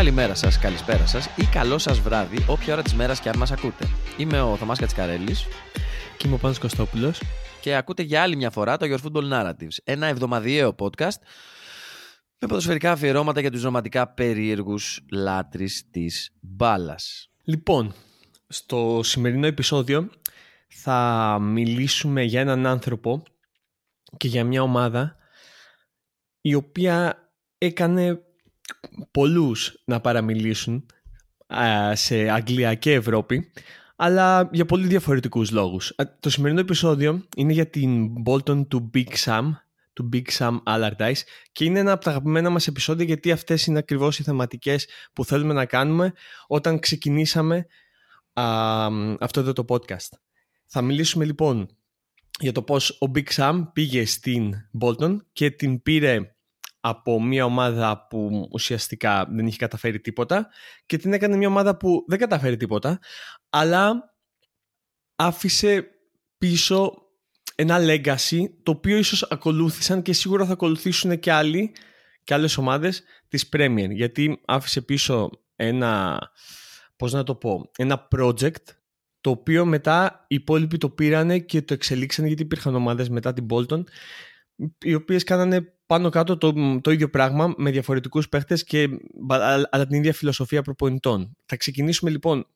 Καλημέρα σας, καλησπέρα σας ή καλό σας βράδυ, όποια ώρα της μέρας και αν μας ακούτε. Είμαι ο Θωμάς Κατσικαρέλης. Και είμαι ο Πάνος Κωστόπουλος. Και ακούτε για άλλη μια φορά το Your Football Narratives, ένα εβδομαδιαίο podcast με ποδοσφαιρικά αφιερώματα για τους ζωματικά περίεργους λάτρεις της μπάλας. Λοιπόν, στο σημερινό επεισόδιο θα μιλήσουμε για έναν άνθρωπο και για μια ομάδα η οποία έκανε πολλούς να παραμιλήσουν σε Αγγλία και Ευρώπη, αλλά για πολύ διαφορετικούς λόγους. Το σημερινό επεισόδιο είναι για την Bolton του Big Sam Allardyce και είναι ένα από τα αγαπημένα μας επεισόδια, γιατί αυτές είναι ακριβώς οι θεματικές που θέλουμε να κάνουμε όταν ξεκινήσαμε αυτό εδώ το podcast. Θα μιλήσουμε λοιπόν για το πώς ο Big Sam πήγε στην Bolton και την πήρε από μια ομάδα που ουσιαστικά δεν είχε καταφέρει τίποτα και την έκανε μια ομάδα που δεν καταφέρει τίποτα, αλλά άφησε πίσω ένα legacy το οποίο ίσως ακολούθησαν και σίγουρα θα ακολουθήσουν και άλλοι και άλλες ομάδες της Premier, γιατί άφησε πίσω ένα project το οποίο μετά οι υπόλοιποι το πήρανε και το εξελίξανε, γιατί υπήρχαν ομάδες μετά την Bolton οι οποίες κάνανε πάνω κάτω το ίδιο πράγμα με διαφορετικούς παίχτες αλλά την ίδια φιλοσοφία προπονητών. Θα ξεκινήσουμε λοιπόν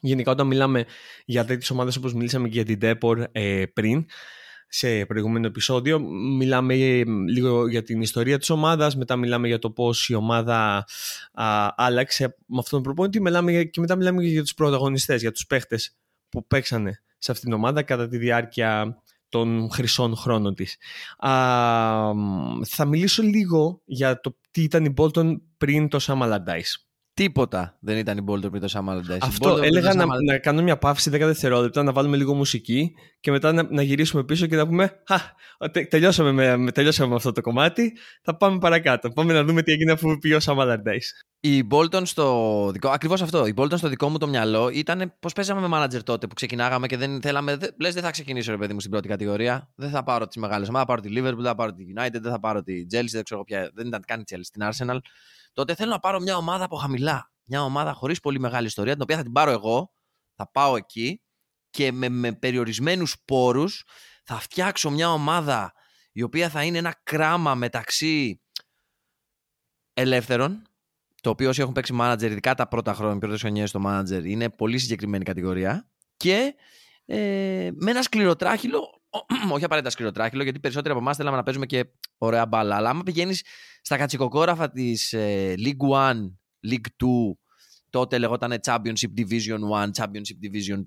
γενικά όταν μιλάμε για τέτοιες ομάδες, όπως μιλήσαμε και για την Depor πριν σε προηγούμενο επεισόδιο. Μιλάμε λίγο για την ιστορία της ομάδας, μετά μιλάμε για το πώς η ομάδα άλλαξε με αυτόν τον προπονητή και μετά μιλάμε για τους πρωταγωνιστές, για τους παίχτες που παίξανε σε αυτήν την ομάδα κατά τη διάρκεια των χρυσών χρόνων της. Θα μιλήσω λίγο για το τι ήταν η Bolton πριν το Sam Allardyce. Τίποτα δεν ήταν η Bolton πριν το Sam Allardyce. Αυτό έλεγα να κάνω μια παύση 10 δευτερόλεπτα, να βάλουμε λίγο μουσική και μετά να γυρίσουμε πίσω και να πούμε τελειώσαμε με αυτό το κομμάτι, θα πάμε παρακάτω. Πάμε να δούμε τι έγινε αφού πήγε ο Sam Allardyce. Η Bolton στο δικό μου το μυαλό ήταν πως παίζαμε με manager τότε που ξεκινάγαμε και δεν θέλαμε. Δεν θα ξεκινήσω, ρε παιδί μου, στην πρώτη κατηγορία. Δεν θα πάρω τις μεγάλες ομάδες. Θα πάρω τη Liverpool, θα πάρω τη United, δεν θα πάρω τη Chelsea, δεν ξέρω πια. Δεν ήταν καν η Chelsea, την Arsenal. Τότε θέλω να πάρω μια ομάδα από χαμηλά. Μια ομάδα χωρίς πολύ μεγάλη ιστορία, την οποία θα την πάρω εγώ. Θα πάω εκεί και με περιορισμένους πόρους θα φτιάξω μια ομάδα η οποία θα είναι ένα κράμα μεταξύ ελεύθερων. Το οποίο όσοι έχουν παίξει manager, ειδικά τα πρώτα χρόνια, οι πρώτες χρονιές στο manager, είναι πολύ συγκεκριμένη κατηγορία. Και με ένα σκληροτράχυλο, όχι απαραίτητα σκληροτράχυλο, γιατί περισσότεροι από εμάς θέλαμε να παίζουμε και ωραία μπάλα. Αλλά άμα πηγαίνεις στα κατσικοκόραφα της League 1, League 2, τότε λεγόταν Championship Division 1, Championship Division 2,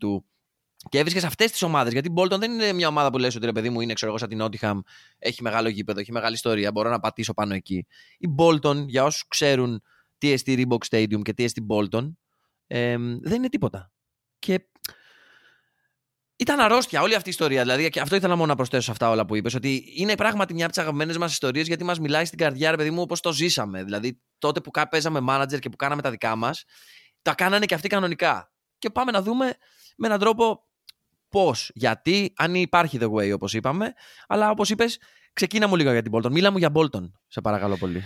και έβρισκες αυτές τις ομάδες. Γιατί η Bolton δεν είναι μια ομάδα που λες ότι ρε παιδί μου είναι, ξέρω εγώ, σαν την Nottingham, έχει μεγάλο γήπεδο, έχει μεγάλη ιστορία, μπορώ να πατήσω πάνω εκεί. Η Bolton, για όσους ξέρουν TST Reebok Stadium και TST Bolton, δεν είναι τίποτα. Και ήταν αρρώστια όλη αυτή η ιστορία. Δηλαδή, και αυτό ήθελα μόνο να προσθέσω σε αυτά όλα που είπες, ότι είναι πράγματι μια από τις αγαπημένες μας ιστορίες, γιατί μας μιλάει στην καρδιά, ρε παιδί μου, όπως το ζήσαμε. Δηλαδή, τότε που παίζαμε manager και που κάναμε τα δικά μας, τα κάνανε και αυτοί κανονικά. Και πάμε να δούμε με έναν τρόπο πώς, γιατί, αν υπάρχει the way, όπως είπαμε. Αλλά όπως είπες, ξεκίνα μου λίγο για την Bolton. Μίλα μου για Bolton, σε παρακαλώ πολύ.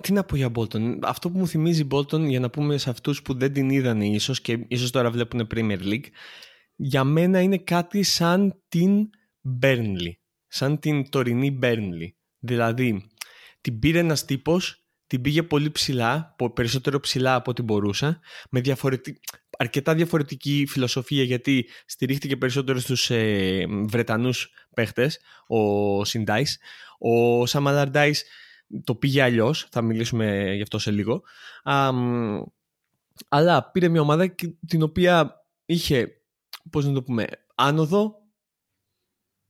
Τι να πω για Bolton. Αυτό που μου θυμίζει Bolton, για να πούμε σε αυτούς που δεν την είδανε ίσως και ίσως τώρα βλέπουν Premier League, για μένα είναι κάτι σαν την Burnley. Σαν την τωρινή Burnley. Δηλαδή, την πήρε ένας τύπος, την πήγε πολύ ψηλά, περισσότερο ψηλά από ό,τι μπορούσα, με αρκετά διαφορετική φιλοσοφία, γιατί στηρίχτηκε περισσότερο στους Βρετανούς παίχτες, ο Σιντάις. Ο Sam Allardyce το πήγε αλλιώς, θα μιλήσουμε γι' αυτό σε λίγο. Αλλά πήρε μια ομάδα την οποία είχε, πώς να το πούμε, άνοδο,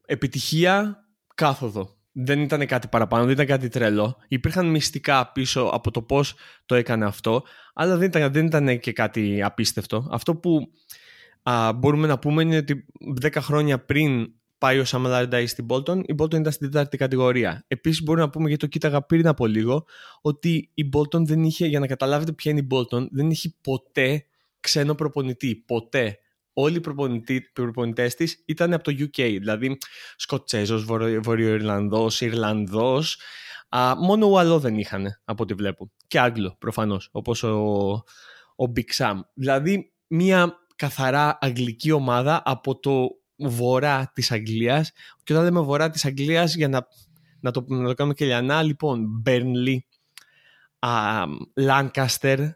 επιτυχία, κάθοδο. Δεν ήταν κάτι παραπάνω, δεν ήταν κάτι τρελό. Υπήρχαν μυστικά πίσω από το πώς το έκανε αυτό, αλλά δεν ήταν και κάτι απίστευτο. Αυτό που μπορούμε να πούμε είναι ότι 10 χρόνια πριν πάει ο Sam Allardyce στην Bolton, η Bolton ήταν στην 4η κατηγορία. Επίσης μπορούμε να πούμε, γιατί το κοίταγα πριν από λίγο, ότι η Bolton δεν είχε, για να καταλάβετε ποια είναι η Bolton, δεν είχε ποτέ ξένο προπονητή. Ποτέ. Όλοι οι προπονητές της ήταν από το UK. Δηλαδή Σκοτσέζος, Βορειοϊρλανδός, Ιρλανδός, Μόνο Ουαλό δεν είχαν από ό,τι βλέπω. Και Άγγλο προφανώς, όπως ο Big Sam. Δηλαδή μια καθαρά αγγλική ομάδα από το βορρά της Αγγλίας. Και όταν λέμε βορρά της Αγγλίας, για να το κάνουμε και λιανά, λοιπόν, Burnley, Lancaster,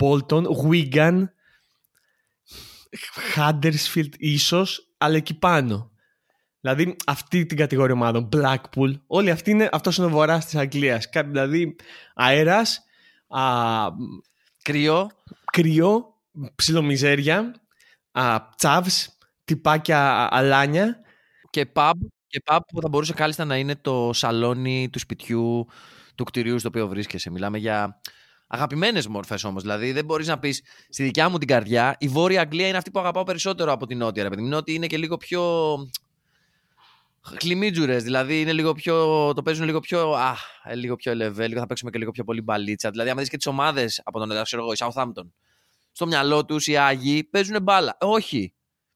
Bolton, Wigan, Huddersfield ίσως, αλλά εκεί πάνω. Δηλαδή αυτή την κατηγορία ομάδων, Blackpool, όλοι αυτοί είναι, αυτός είναι ο βορράς της Αγγλίας. Δηλαδή αέρας, κρύο, ψιλομιζέρια, τσάβς, τυπάκια αλάνια. Και pub που θα μπορούσε κάλλιστα να είναι το σαλόνι του σπιτιού, του κτηρίου στο οποίο βρίσκεσαι. Μιλάμε για αγαπημένες μορφές όμως. Δηλαδή δεν μπορείς να πεις στη δικιά μου την καρδιά η Βόρεια Αγγλία είναι αυτή που αγαπάω περισσότερο από την Νότια. Η Νότια είναι και λίγο πιο χλιμίτζουρες, δηλαδή είναι λίγο πιο, το παίζουν λίγο πιο, λίγο πιο ελεύθερο, λίγο θα παίξουμε και λίγο πιο πολύ μπαλίτσα. Δηλαδή, άμα δεις και τις ομάδες από τον Νότια, ξέρω εγώ, η Southampton, στο μυαλό τους οι Άγιοι παίζουν μπάλα. Όχι.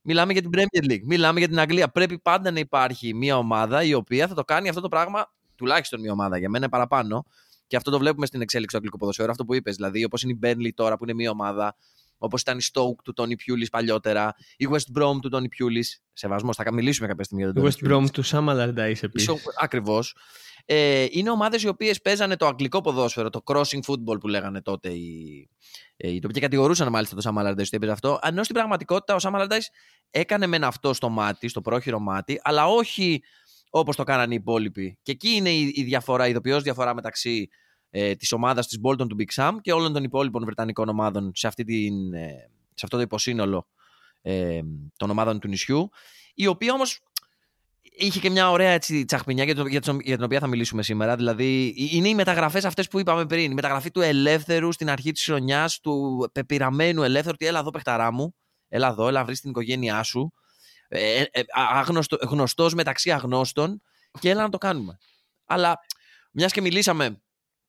Μιλάμε για την Premier League, μιλάμε για την Αγγλία. Πρέπει πάντα να υπάρχει μια ομάδα η οποία θα το κάνει αυτό το πράγμα, τουλάχιστον μια ομάδα. Για μένα παραπάνω. Και αυτό το βλέπουμε στην εξέλιξη του αγγλικού ποδοσφαίρου, αυτό που είπες. Δηλαδή, όπως είναι η Burnley τώρα που είναι μια ομάδα, όπως ήταν η Stoke του Τόνι Πιούλης παλιότερα, η West Brom του Τόνι Πιούλης. Σεβασμός, θα μιλήσουμε κάποια στιγμή για τον West Brom του Sam Allardyce επίσης. Ακριβώς. Είναι ομάδες οι οποίες παίζανε το αγγλικό ποδόσφαιρο, το crossing football που λέγανε τότε. Το οποίο κατηγορούσαν μάλιστα τον Sam Allardyce ότι έπαιζε αυτό. Ενώ στην πραγματικότητα ο Sam Allardyce έκανε μεν αυτό στο μάτι, στο πρόχειρο μάτι, αλλά όχι όπως το κάνανε οι υπόλοιποι. Και εκεί είναι η διαφορά, η ειδοποιώς διαφορά μεταξύ της ομάδας της Bolton του Big Sam και όλων των υπόλοιπων βρετανικών ομάδων σε αυτό το υποσύνολο των ομάδων του νησιού, η οποία όμως είχε και μια ωραία έτσι, τσαχπινιά για την οποία θα μιλήσουμε σήμερα. Δηλαδή είναι οι μεταγραφές αυτές που είπαμε πριν, η μεταγραφή του ελεύθερου στην αρχή της χρονιάς, του πεπειραμένου ελεύθερου, ότι έλα εδώ παιχταρά μου, έλα εδώ, έλα βρεις την οικογένειά σου, γνωστός μεταξύ αγνώστων, και έλα να το κάνουμε. Αλλά μιας και μιλήσαμε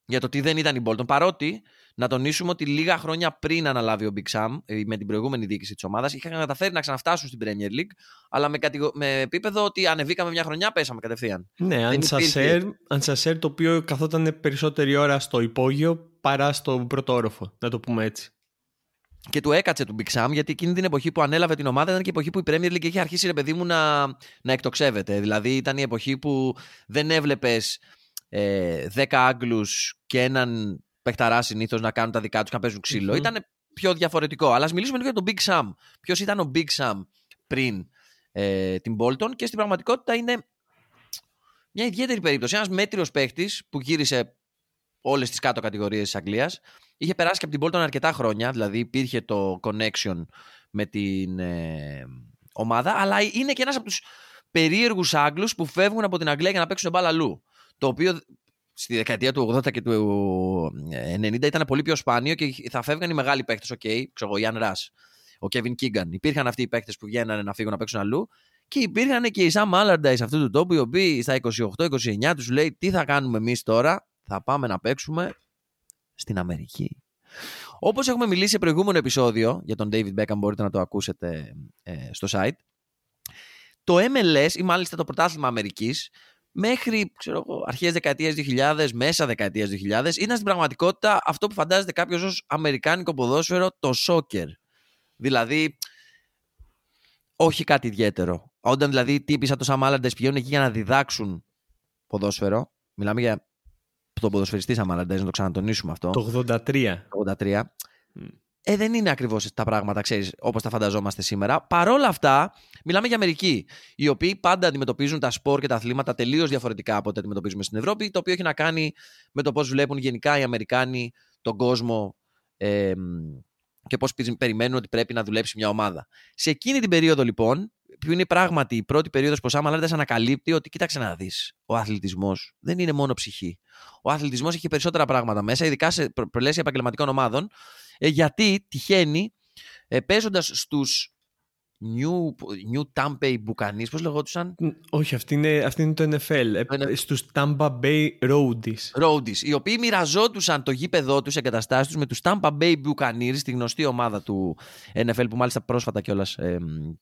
για το τι δεν ήταν η Bolton, παρότι να τονίσουμε ότι λίγα χρόνια πριν αναλάβει ο Big Sam, με την προηγούμενη διοίκηση της ομάδας, είχαν καταφέρει να ξαναφτάσουν στην Premier League, αλλά με επίπεδο ότι ανεβήκαμε μια χρονιά, πέσαμε κατευθείαν. Ναι, Αντσασέρ, το οποίο καθόταν περισσότερη ώρα στο υπόγειο παρά στο πρώτο όροφο, να το πούμε έτσι. Και του έκατσε του Big Sam, γιατί εκείνη την εποχή που ανέλαβε την ομάδα ήταν και η εποχή που η Premier League είχε αρχίσει, ρε παιδί μου, να εκτοξεύεται. Δηλαδή ήταν η εποχή που δεν έβλεπες 10 Άγγλους και έναν παιχταρά συνήθως να κάνουν τα δικά τους και να παίζουν ξύλο. Mm-hmm. Ήταν πιο διαφορετικό. Αλλά ας μιλήσουμε λίγο για τον Big Sam. Ποιος ήταν ο Big Sam πριν την Bolton, και στην πραγματικότητα είναι μια ιδιαίτερη περίπτωση. Ένας μέτριος παίχτης που γύρισε όλες τις κάτω κατηγορίες της Αγγλίας. Είχε περάσει και από την Bolton αρκετά χρόνια, δηλαδή υπήρχε το connection με την ομάδα, αλλά είναι και ένας από τους περίεργους Άγγλους που φεύγουν από την Αγγλία για να παίξουν μπάλα αλλού. Το οποίο στη δεκαετία του 80 και του 90 ήταν πολύ πιο σπάνιο και θα φεύγαν οι μεγάλοι παίκτες. Ο Ιαν Ρας, ο Κέβιν Κίγκαν. Υπήρχαν αυτοί οι παίκτες που βγαίνανε να φύγουν να παίξουν αλλού, και υπήρχαν και οι Sam Allardyce αυτού του τόπου, οι οποίοι στα 28-29 τους λέει: τι θα κάνουμε εμείς τώρα, θα πάμε να παίξουμε στην Αμερική. Όπως έχουμε μιλήσει σε προηγούμενο επεισόδιο για τον David Beckham, μπορείτε να το ακούσετε στο site. Το MLS, ή μάλιστα το πρωτάθλημα Αμερικής, μέχρι αρχές δεκαετίας 2000, μέσα δεκαετίας 2000, ήταν στην πραγματικότητα αυτό που φαντάζεται κάποιος ως αμερικάνικο ποδόσφαιρο, το σόκερ. Δηλαδή, όχι κάτι ιδιαίτερο. Όταν δηλαδή τύπησα το Sam Allardyce πηγαίνουν εκεί για να διδάξουν ποδόσφαιρο, μιλάμε για τον ποδοσφαιριστή Sam Allardyce, να το ξανατονίσουμε αυτό. Το 83. Δεν είναι ακριβώς τα πράγματα, ξέρεις, όπως τα φανταζόμαστε σήμερα. Παρόλα αυτά, μιλάμε για Αμερική, οι οποίοι πάντα αντιμετωπίζουν τα σπορ και τα αθλήματα τελείως διαφορετικά από ό,τι αντιμετωπίζουμε στην Ευρώπη, το οποίο έχει να κάνει με το πώς βλέπουν γενικά οι Αμερικάνοι τον κόσμο και πώς περιμένουν ότι πρέπει να δουλέψει μια ομάδα. Σε εκείνη την περίοδο, λοιπόν, που είναι πράγματι η πρώτη περίοδος που ο Sam Allardyce ανακαλύπτει ότι, κοίταξε να δεις, ο αθλητισμός δεν είναι μόνο ψυχή. Ο αθλητισμός έχει περισσότερα πράγματα μέσα, ειδικά σε πλαίσια επαγγελματικών ομάδων. Γιατί τυχαίνει, παίζοντας στους New Tampa Bay Buccaneers, πώς λεγόντουσαν? Όχι, αυτή είναι το NFL. Στους Tampa Bay Roadies, οι οποίοι μοιραζόντουσαν το γήπεδό τους, εγκαταστάσεις τους, με τους Tampa Bay Buccaneers, τη γνωστή ομάδα του NFL, που μάλιστα πρόσφατα κιόλας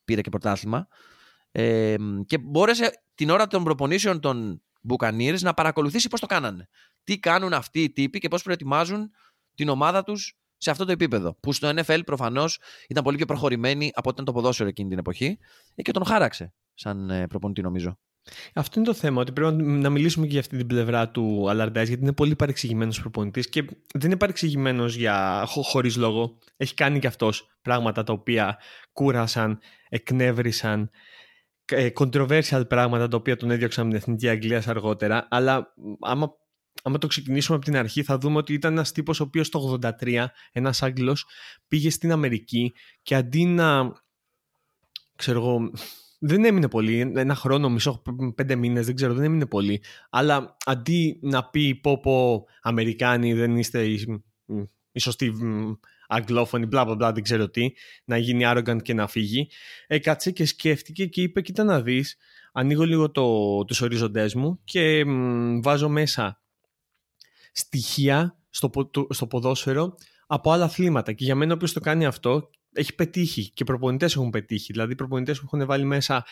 πήρε και πρωτάθλημα. Και μπόρεσε την ώρα των προπονήσεων των Buccaneers να παρακολουθήσει πώς το κάνανε. Τι κάνουν αυτοί οι τύποι και πώς προετοιμάζουν την ομάδα τους σε αυτό το επίπεδο. Που στο NFL προφανώς ήταν πολύ πιο προχωρημένοι από όταν το ποδόσφαιρο εκείνη την εποχή και τον χάραξε σαν προπονητή, νομίζω. Αυτό είναι το θέμα, ότι πρέπει να μιλήσουμε και για αυτή την πλευρά του Αλαρντάις, γιατί είναι πολύ παρεξηγημένος προπονητής και δεν είναι παρεξηγημένος χωρίς λόγο. Έχει κάνει και αυτός πράγματα τα οποία κούρασαν, εκνεύρισαν, controversial πράγματα τα οποία τον έδιωξαν με την Εθνική Αγγλίας αργότερα. Αλλά άμα το ξεκινήσουμε από την αρχή, θα δούμε ότι ήταν ένας τύπος ο οποίος το 1983, ένας Άγγλος, πήγε στην Αμερική και αντί να, ξέρω εγώ, δεν έμεινε πολύ, ένα χρόνο, μισό, 5 μήνες, δεν ξέρω, δεν έμεινε πολύ. Αλλά αντί να πει πω Αμερικάνοι δεν είστε οι σωστοί αγγλόφωνοι, μπλα μπλα, δεν ξέρω τι, να γίνει arrogant και να φύγει, έκατσε και σκέφτηκε και είπε, κοίτα να δεις, ανοίγω λίγο τους οριζοντές μου και βάζω μέσα στοιχεία στο ποδόσφαιρο από άλλα αθλήματα. Και για μένα όποιος το κάνει αυτό έχει πετύχει και προπονητές έχουν πετύχει. Δηλαδή προπονητές που έχουν βάλει μέσα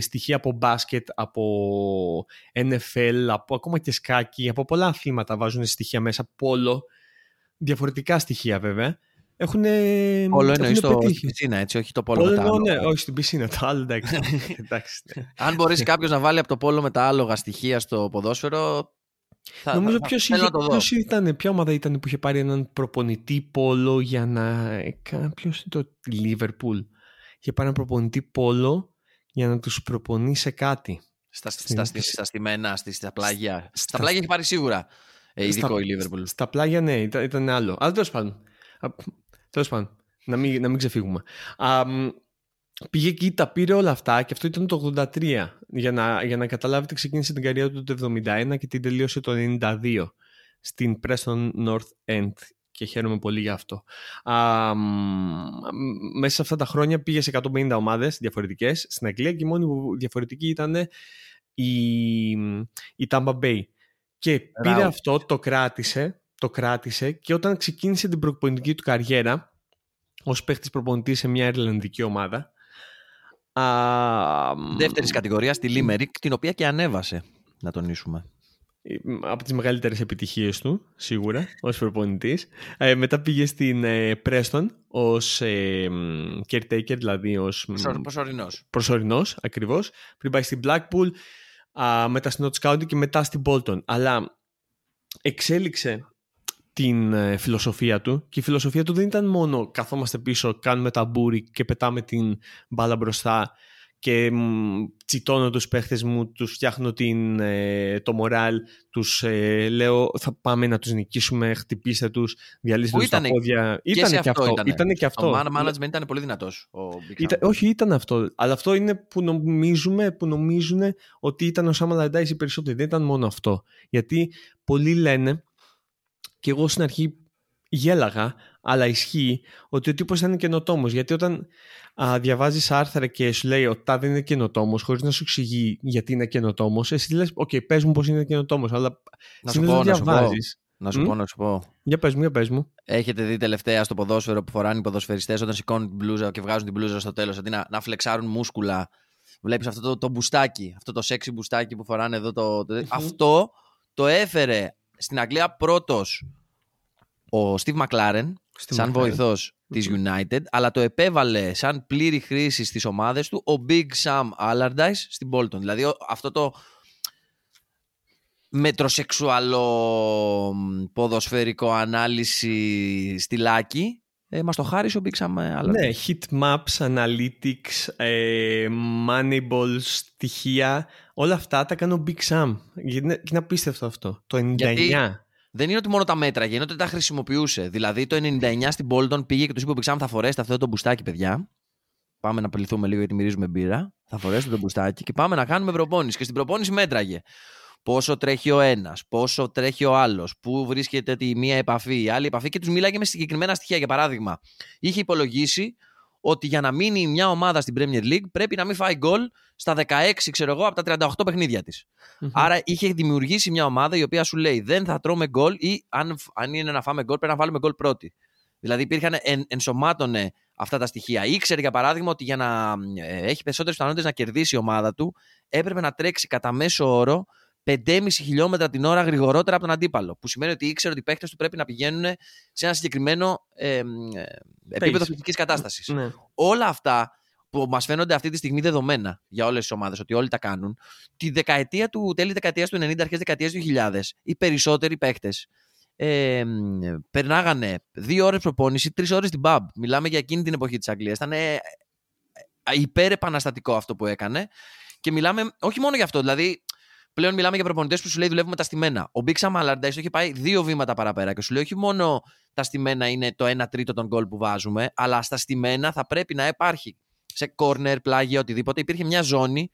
στοιχεία από μπάσκετ, από NFL, από ακόμα και σκάκι, από πολλά αθλήματα βάζουν στοιχεία μέσα, πόλο, διαφορετικά στοιχεία βέβαια. Πόλο εννοείς στην πισίνα, έτσι, όχι το πόλο με τα άλογα. Ναι, όχι στην πισίνα, το άλλο εντάξει. Αν μπορείς κάποιος να βάλει από το πόλο με τα άλογα στοιχεία στο ποδόσφαιρο... Νομίζω ποιος ήταν, ποια ομάδα ήταν που είχε πάρει έναν προπονητή πόλο για να... Ποιος είναι το Λίβερπουλ. Είχε πάρει έναν προπονητή πόλο για να τους προπονεί σε κάτι. Στα στημένα, στα πλάγια. Στα πλάγια έχει πάρει σίγουρα ειδικό η Λίβερπουλ. Στα πλάγια ναι, ήταν άλλο. Αλλά τέλος πάντων, να μην ξεφύγουμε. Πήγε εκεί, τα πήρε όλα αυτά και αυτό ήταν το 1983. Για να καταλάβετε, ξεκίνησε την καριέρα του το 1971 και την τελείωσε το 1992 στην Preston North End και χαίρομαι πολύ γι' αυτό. Μέσα σε αυτά τα χρόνια πήγε σε 150 ομάδες διαφορετικές στην Αγγλία και η μόνη διαφορετική ήταν η Tampa Bay. Και πήρε αυτό, το κράτησε και όταν ξεκίνησε την προπονητική του καριέρα ως παίχτης προπονητής σε μια Ιρλανδική ομάδα δεύτερης κατηγορίας, τη Λίμερικ, την οποία και ανέβασε, να τονίσουμε. Από τις μεγαλύτερες επιτυχίες του, σίγουρα, ως προπονητής. Μετά πήγε στην Πρέστον ως caretaker, δηλαδή ως προσωρινός ακριβώς. Πριν πάει στην Blackpool, μετά στην Notts County και μετά στην Bolton. Αλλά εξέλιξε την φιλοσοφία του και η φιλοσοφία του δεν ήταν μόνο καθόμαστε πίσω, κάνουμε ταμπούρι και πετάμε την μπάλα μπροστά και τσιτώνω τους παίχτες μου, τους φτιάχνω το μοράλ, τους λέω θα πάμε να τους νικήσουμε, χτυπήστε τους, διαλύστε τους τα πόδια. Ήταν και αυτό. Το management ήταν πολύ δυνατός. Όχι, ήταν αυτό. Αλλά αυτό είναι που νομίζουν ότι ήταν ο Σαμ Αλαρντάις οι περισσότεροι. Δεν ήταν μόνο αυτό. Γιατί πολλοί λένε, και εγώ στην αρχή γέλαγα, αλλά ισχύει ότι ο τύπος ήταν καινοτόμος. Γιατί όταν διαβάζεις άρθρα και σου λέει ότι δεν είναι καινοτόμος, χωρίς να σου εξηγεί γιατί είναι καινοτόμος, εσύ λες, οκ, πες μου πώς είναι καινοτόμος, αλλά συνήθως δεν διαβάζεις. Να σου πω. Για πες μου. Έχετε δει τελευταία στο ποδόσφαιρο που φοράνε οι ποδοσφαιριστές όταν σηκώνουν την μπλούζα και βγάζουν την μπλούζα στο τέλος, αντί να φλεξάρουν μούσκουλα. Βλέπεις αυτό το μπουστάκι, αυτό το σεξι μπουστάκι που φοράνε εδώ. Αυτό το έφερε στην Αγγλία πρώτος ο Στιβ Μακλάρεν, σαν βοηθός της United, αλλά το επέβαλε σαν πλήρη χρήση στις ομάδες του ο Big Sam Allardyce στην Bolton. Δηλαδή αυτό το μετροσεξουαλό ποδοσφαιρικό ανάλυση στυλάκι μας το χάρισε ο Big Sam Allardyce. Ναι, hit maps, analytics, moneyball, στοιχεία, όλα αυτά τα κάνω Big Sam. Είναι απίστευτο αυτό. Το 99. Γιατί δεν είναι ότι μόνο τα μέτρα, είναι ότι τα χρησιμοποιούσε. Δηλαδή το 99 στην Bolton πήγε και του είπε ο Big Sam, θα φορέσετε αυτό το μπουστάκι, παιδιά. Πάμε να πληθούμε λίγο γιατί μυρίζουμε μπύρα. Θα φορέσετε το μπουστάκι και πάμε να κάνουμε προπόνηση. Και στην προπόνηση μέτραγε. Πόσο τρέχει ο ένας, πόσο τρέχει ο άλλος, πού βρίσκεται τη μία επαφή, η άλλη επαφή και τους μιλάγε με συγκεκριμένα στοιχεία. Για παράδειγμα, είχε υπολογίσει ότι για να μείνει μια ομάδα στην Premier League πρέπει να μην φάει γκολ στα 16, ξέρω εγώ, από τα 38 παιχνίδια της. Mm-hmm. Άρα είχε δημιουργήσει μια ομάδα η οποία σου λέει δεν θα τρώμε γκολ ή αν είναι να φάμε γκολ πρέπει να βάλουμε γκολ πρώτη. Δηλαδή υπήρχαν, ενσωμάτωνε αυτά τα στοιχεία. Ήξερε για παράδειγμα ότι για να έχει περισσότερες πιθανότητες να κερδίσει η ομάδα του έπρεπε να τρέξει κατά μέσο όρο 5,5 χιλιόμετρα την ώρα γρηγορότερα από τον αντίπαλο. Που σημαίνει ότι ήξερε ότι οι παίκτες του πρέπει να πηγαίνουν σε ένα συγκεκριμένο επίπεδο φυσικής κατάστασης. Ναι. Όλα αυτά που μας φαίνονται αυτή τη στιγμή δεδομένα για όλες τις ομάδες, ότι όλοι τα κάνουν, τη δεκαετία του, τέλη δεκαετίας του 90, αρχές δεκαετίας του 2000, οι περισσότεροι παίκτες περνάγανε 2 ώρες προπόνηση, 3 ώρες στην pub. Μιλάμε για εκείνη την εποχή της Αγγλίας. Ήταν υπερεπαναστατικό αυτό που έκανε. Και μιλάμε όχι μόνο για αυτό, δηλαδή. Πλέον μιλάμε για προπονητές που σου λέει δουλεύουμε τα στημένα. Ο Big Sam Allardyce το έχει πάει 2 βήματα παραπέρα και σου λέει όχι μόνο τα στημένα είναι το 1/3 των γκολ που βάζουμε, αλλά στα στημένα θα πρέπει να υπάρχει σε corner, πλάγια, οτιδήποτε. Υπήρχε μια ζώνη,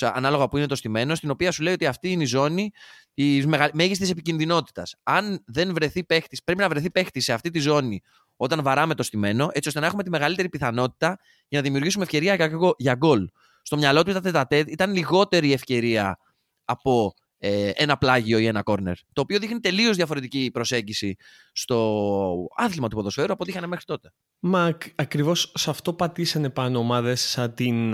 ανάλογα που είναι το στημένο, στην οποία σου λέει ότι αυτή είναι η ζώνη τη μέγιστης επικινδυνότητας. Αν δεν βρεθεί παίχτης, πρέπει να βρεθεί παίχτης σε αυτή τη ζώνη όταν βαράμε το στημένο, έτσι ώστε να έχουμε τη μεγαλύτερη πιθανότητα για να δημιουργήσουμε ευκαιρία για γκολ. Στο μυαλό του ήταν λιγότερη ευκαιρία από ένα πλάγιο ή ένα κόρνερ. Το οποίο δείχνει τελείως διαφορετική προσέγγιση στο άθλημα του ποδοσφαίρου από ό,τι είχαν μέχρι τότε. Μα ακριβώς σε αυτό πατήσανε πάνω ομάδες σαν την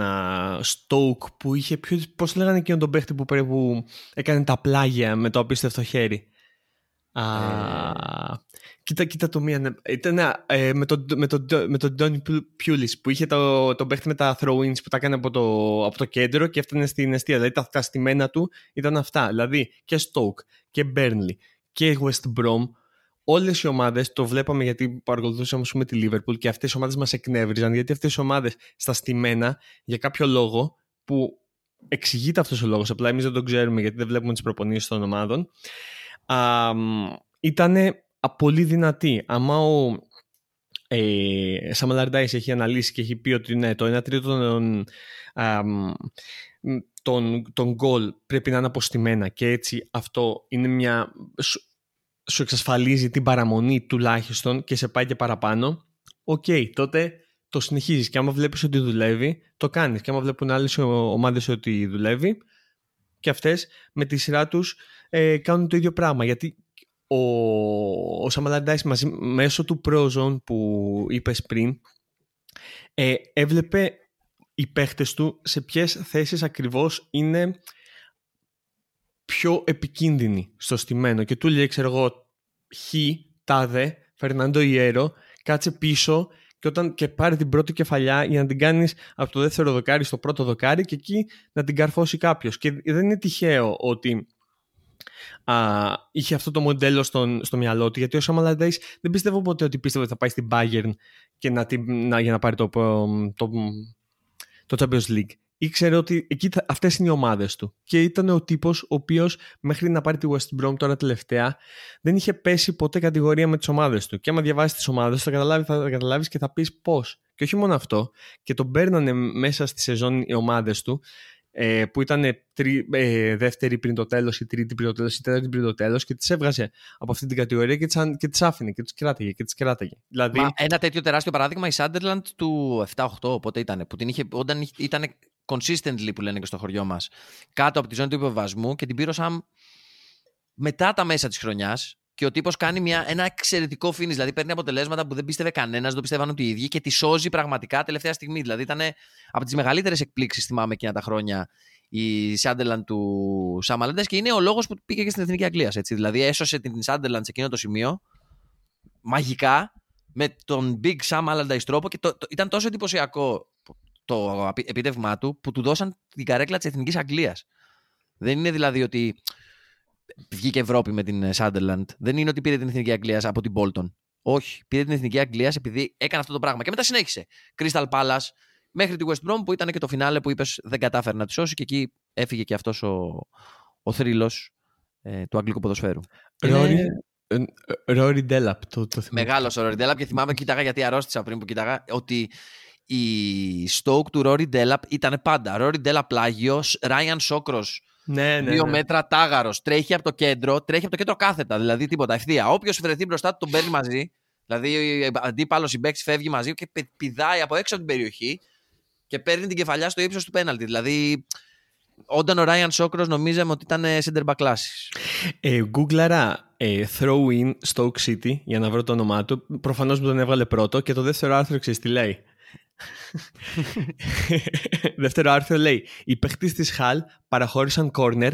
Stoke που είχε πιο. Πώς λέγανε εκείνον τον παίχτη που περίπου έκανε τα πλάγια με το απίστευτο χέρι. Κοίτα το μία. Ήταν με τον Ντόνι Πιούλις που είχε τον παίχτη με τα throw-ins που τα έκανε από το κέντρο και έφτανε στην εστία. Δηλαδή τα στημένα του ήταν αυτά. Δηλαδή και Stoke και Burnley και West Brom. Όλες οι ομάδες, το βλέπαμε γιατί παρακολουθούσαμε με τη Liverpool και αυτές οι ομάδες μας εκνεύριζαν. Γιατί αυτές οι ομάδες στα στημένα για κάποιο λόγο που εξηγείται αυτός ο λόγος, απλά εμείς δεν τον ξέρουμε γιατί δεν βλέπουμε τις προπονήσεις των ομάδων. Ήτανε πολύ δυνατή. Άμα ο Sam Allardyce έχει αναλύσει και έχει πει ότι ναι, το 1/3 των γκολ πρέπει να είναι αποστημένα και έτσι αυτό είναι μια. Σου εξασφαλίζει την παραμονή τουλάχιστον και σε πάει και παραπάνω. Οκ, τότε το συνεχίζεις και άμα βλέπεις ότι δουλεύει, το κάνεις. Και άμα βλέπουν άλλες ομάδες ότι δουλεύει, και αυτές με τη σειρά τους κάνουν το ίδιο πράγμα. Γιατί ο Sam Allardyce μέσω του Pro Zone που είπες πριν έβλεπε οι παίχτες του σε ποιες θέσεις ακριβώς είναι πιο επικίνδυνοι στο στημένο και του λέει ξέρω εγώ Χ, τάδε, Φερνάντο Ιέρο, κάτσε πίσω και πάρει την πρώτη κεφαλιά για να την κάνεις από το δεύτερο δοκάρι στο πρώτο δοκάρι και εκεί να την καρφώσει κάποιος. Και δεν είναι τυχαίο ότι είχε αυτό το μοντέλο στο μυαλό του, γιατί ο Sam Allardyce δεν πιστεύω ποτέ ότι πίστευε ότι θα πάει στην Bayern και για να πάρει το Champions League. Ήξερε ότι αυτές είναι οι ομάδες του. Και ήταν ο τύπος ο οποίος μέχρι να πάρει τη West Brom τώρα τελευταία δεν είχε πέσει ποτέ κατηγορία με τις ομάδες του. Και άμα διαβάσεις τις ομάδες του θα καταλάβεις και θα πεις πώς. Και όχι μόνο αυτό. Και τον παίρνανε μέσα στη σεζόν οι ομάδες του που ήταν δεύτερη πριν το τέλος, η τρίτη πριν το τέλος, η τέταρτη πριν το τέλος και τις έβγαζε από αυτή την κατηγορία και τις άφηνε και τις κράταγε και τις κράταγε. Δηλαδή... Ένα τέτοιο τεράστιο παράδειγμα η Sunderland του 7-8 πότε ήταν, που την είχε, όταν ήταν consistently που λένε και στο χωριό μας, κάτω από τη ζώνη του υποβασμού και την πήρωσαν μετά τα μέσα της χρονιάς και ο τύπος κάνει ένα εξαιρετικό finish, δηλαδή παίρνει αποτελέσματα που δεν πίστευε κανένας, δεν το πίστευαν ότι οι ίδιοι και τη σώζει πραγματικά τελευταία στιγμή. Δηλαδή ήταν από τις μεγαλύτερες εκπλήξεις, θυμάμαι εκείνα τα χρόνια, η Sunderland του Sam Allardyce και είναι ο λόγος που πήγε και στην Εθνική Αγγλίας. Έτσι. Δηλαδή έσωσε την Sunderland σε εκείνο το σημείο, μαγικά, με τον Big Sam Allardyce τρόπο και ήταν τόσο εντυπωσιακό το επίτευγμά του που του δώσαν την καρέκλα της Εθνικής Αγγλίας. Δεν είναι δηλαδή ότι βγήκε Ευρώπη με την Sunderland. Δεν είναι ότι πήρε την Εθνική Αγγλίας από την Bolton. Όχι, πήρε την Εθνική Αγγλίας επειδή έκανε αυτό το πράγμα. Και μετά συνέχισε. Crystal Palace μέχρι τη West Brom που ήταν και το φινάλε που είπες δεν κατάφερε να τη σώσει και εκεί έφυγε και αυτός ο θρύλος του αγγλικού ποδοσφαίρου. Rory Delap. Μεγάλος ο Rory Delap και θυμάμαι, κοίταγα γιατί αρρώστησα πριν που κοίταγα, ότι η Stoke του Rory Delap ήταν πάντα Rory Delap πλάγιος, Ryan Sokros 2 μέτρα τάγαρος, τρέχει από το κέντρο, τρέχει από το κέντρο κάθετα, δηλαδή τίποτα, ευθεία. Όποιος βρεθεί μπροστά του τον παίρνει μαζί, δηλαδή ο αντίπαλος, η μπέξη φεύγει μαζί και πηδάει από έξω από την περιοχή και παίρνει την κεφαλιά στο ύψος του πέναλτι. Δηλαδή όταν ο Ryan Sokros νομίζαμε ότι ήταν center back classes. Γκούγκλαρα throw-in Stoke City για να βρω το όνομά του, προφανώς μου τον έβγαλε πρώτο και το δεύτερο άρθρο ξέρεις τι λέει. Δεύτερο άρθρο λέει: οι παίχτες της Χαλ παραχώρησαν κόρνερ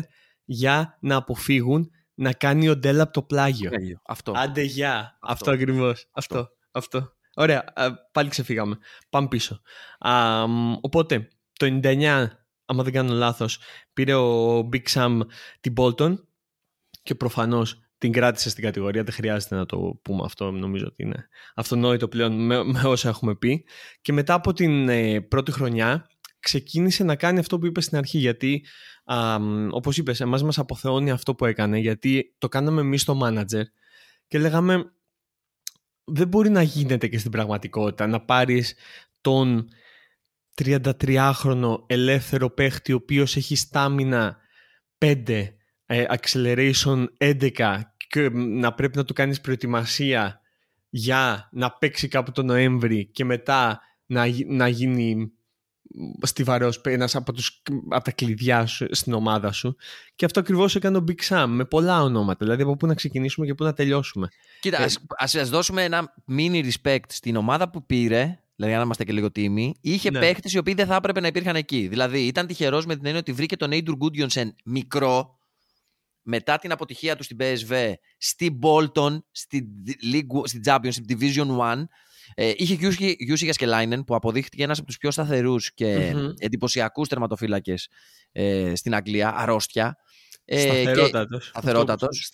για να αποφύγουν να κάνει ο Ντέλα από το πλάγιο. Αυτό. Άντε γεια. Αυτό ακριβώς. Αυτό. Ωραία. Πάλι ξεφύγαμε. Πάμε πίσω. Οπότε, το 99, άμα δεν κάνω λάθος, πήρε ο Big Sam την Bolton και προφανώς την κράτησε στην κατηγορία. Δεν χρειάζεται να το πούμε αυτό. Νομίζω ότι είναι αυτονόητο πλέον με όσα έχουμε πει. Και μετά από την πρώτη χρονιά ξεκίνησε να κάνει αυτό που είπε στην αρχή, γιατί όπως είπες, εμάς μας αποθεώνει αυτό που έκανε, γιατί το κάναμε εμείς το manager και λέγαμε δεν μπορεί να γίνεται και στην πραγματικότητα να πάρεις τον 33χρονο ελεύθερο παίχτη ο οποίος έχει στάμινα 5, acceleration 11 και να πρέπει να του κάνεις προετοιμασία για να παίξει κάπου τον Νοέμβρη και μετά να γίνει στιβαρός, ένας από τα κλειδιά σου, στην ομάδα σου. Και αυτό ακριβώς έκανε ο Big Sam με πολλά ονόματα. Δηλαδή από πού να ξεκινήσουμε και πού να τελειώσουμε. Κοίτα, ας δώσουμε ένα mini respect στην ομάδα που πήρε. Δηλαδή, αν είμαστε και λίγο τίμοι, είχε παίχτες οι οποίοι δεν θα έπρεπε να υπήρχαν εκεί. Δηλαδή, ήταν τυχερός με την έννοια ότι βρήκε τον Νέιντουρ Γκούντιονσεν μικρό μετά την αποτυχία του στην PSV, στην Bolton, στην Championship Division 1. Είχε Γιούσικας και Λάινεν, που αποδείχτηκε ένας από τους πιο σταθερούς και εντυπωσιακούς τερματοφύλακες στην Αγγλία, αρρώστια. Σταθερότατος.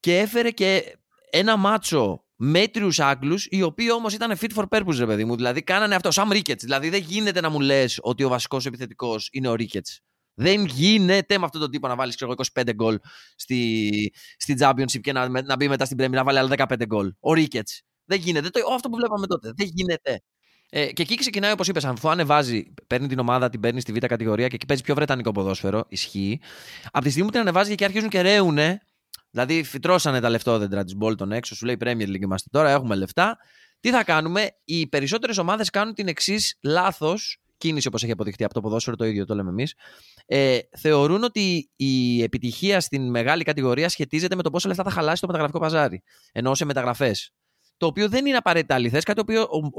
Και έφερε και ένα μάτσο μέτριους Άγγλους, οι οποίοι όμως ήταν fit for purpose, ρε παιδί μου. Δηλαδή κάνανε αυτό, σαν Ρίκετς. Δηλαδή δεν γίνεται να μου λες ότι ο βασικός επιθετικός είναι ο Ρίκετς. Δεν γίνεται με αυτόν τον τύπο να βάλεις 25 γκολ στη Championship και να μπει μετά στην Premier να βάλει άλλα 15 γκολ. Ο Ρίκετς. Δεν γίνεται. Αυτό που βλέπαμε τότε. Δεν γίνεται. Και εκεί ξεκινάει, όπως είπες, αφού ανεβάζει, παίρνει την ομάδα, την παίρνει στη β' κατηγορία και εκεί παίζει πιο βρετανικό ποδόσφαιρο. Ισχύει. Από τη στιγμή που την ανεβάζει και αρχίζουν και ρέουνε. Δηλαδή φυτρώσανε τα λεφτόδεντρα της Bolton έξω. Σου λέει Premier League είμαστε τώρα, έχουμε λεφτά. Τι θα κάνουμε. Οι περισσότερες ομάδες κάνουν την εξής λάθος κίνηση, όπως έχει αποδειχτεί από το ποδόσφαιρο το ίδιο, το λέμε εμείς. Θεωρούν ότι η επιτυχία στην μεγάλη κατηγορία σχετίζεται με το πόσα λεφτά θα χαλάσει το μεταγραφικό παζάρι. Ενώ σε μεταγραφές. Το οποίο δεν είναι απαραίτητα αληθές, κάτι το οποίο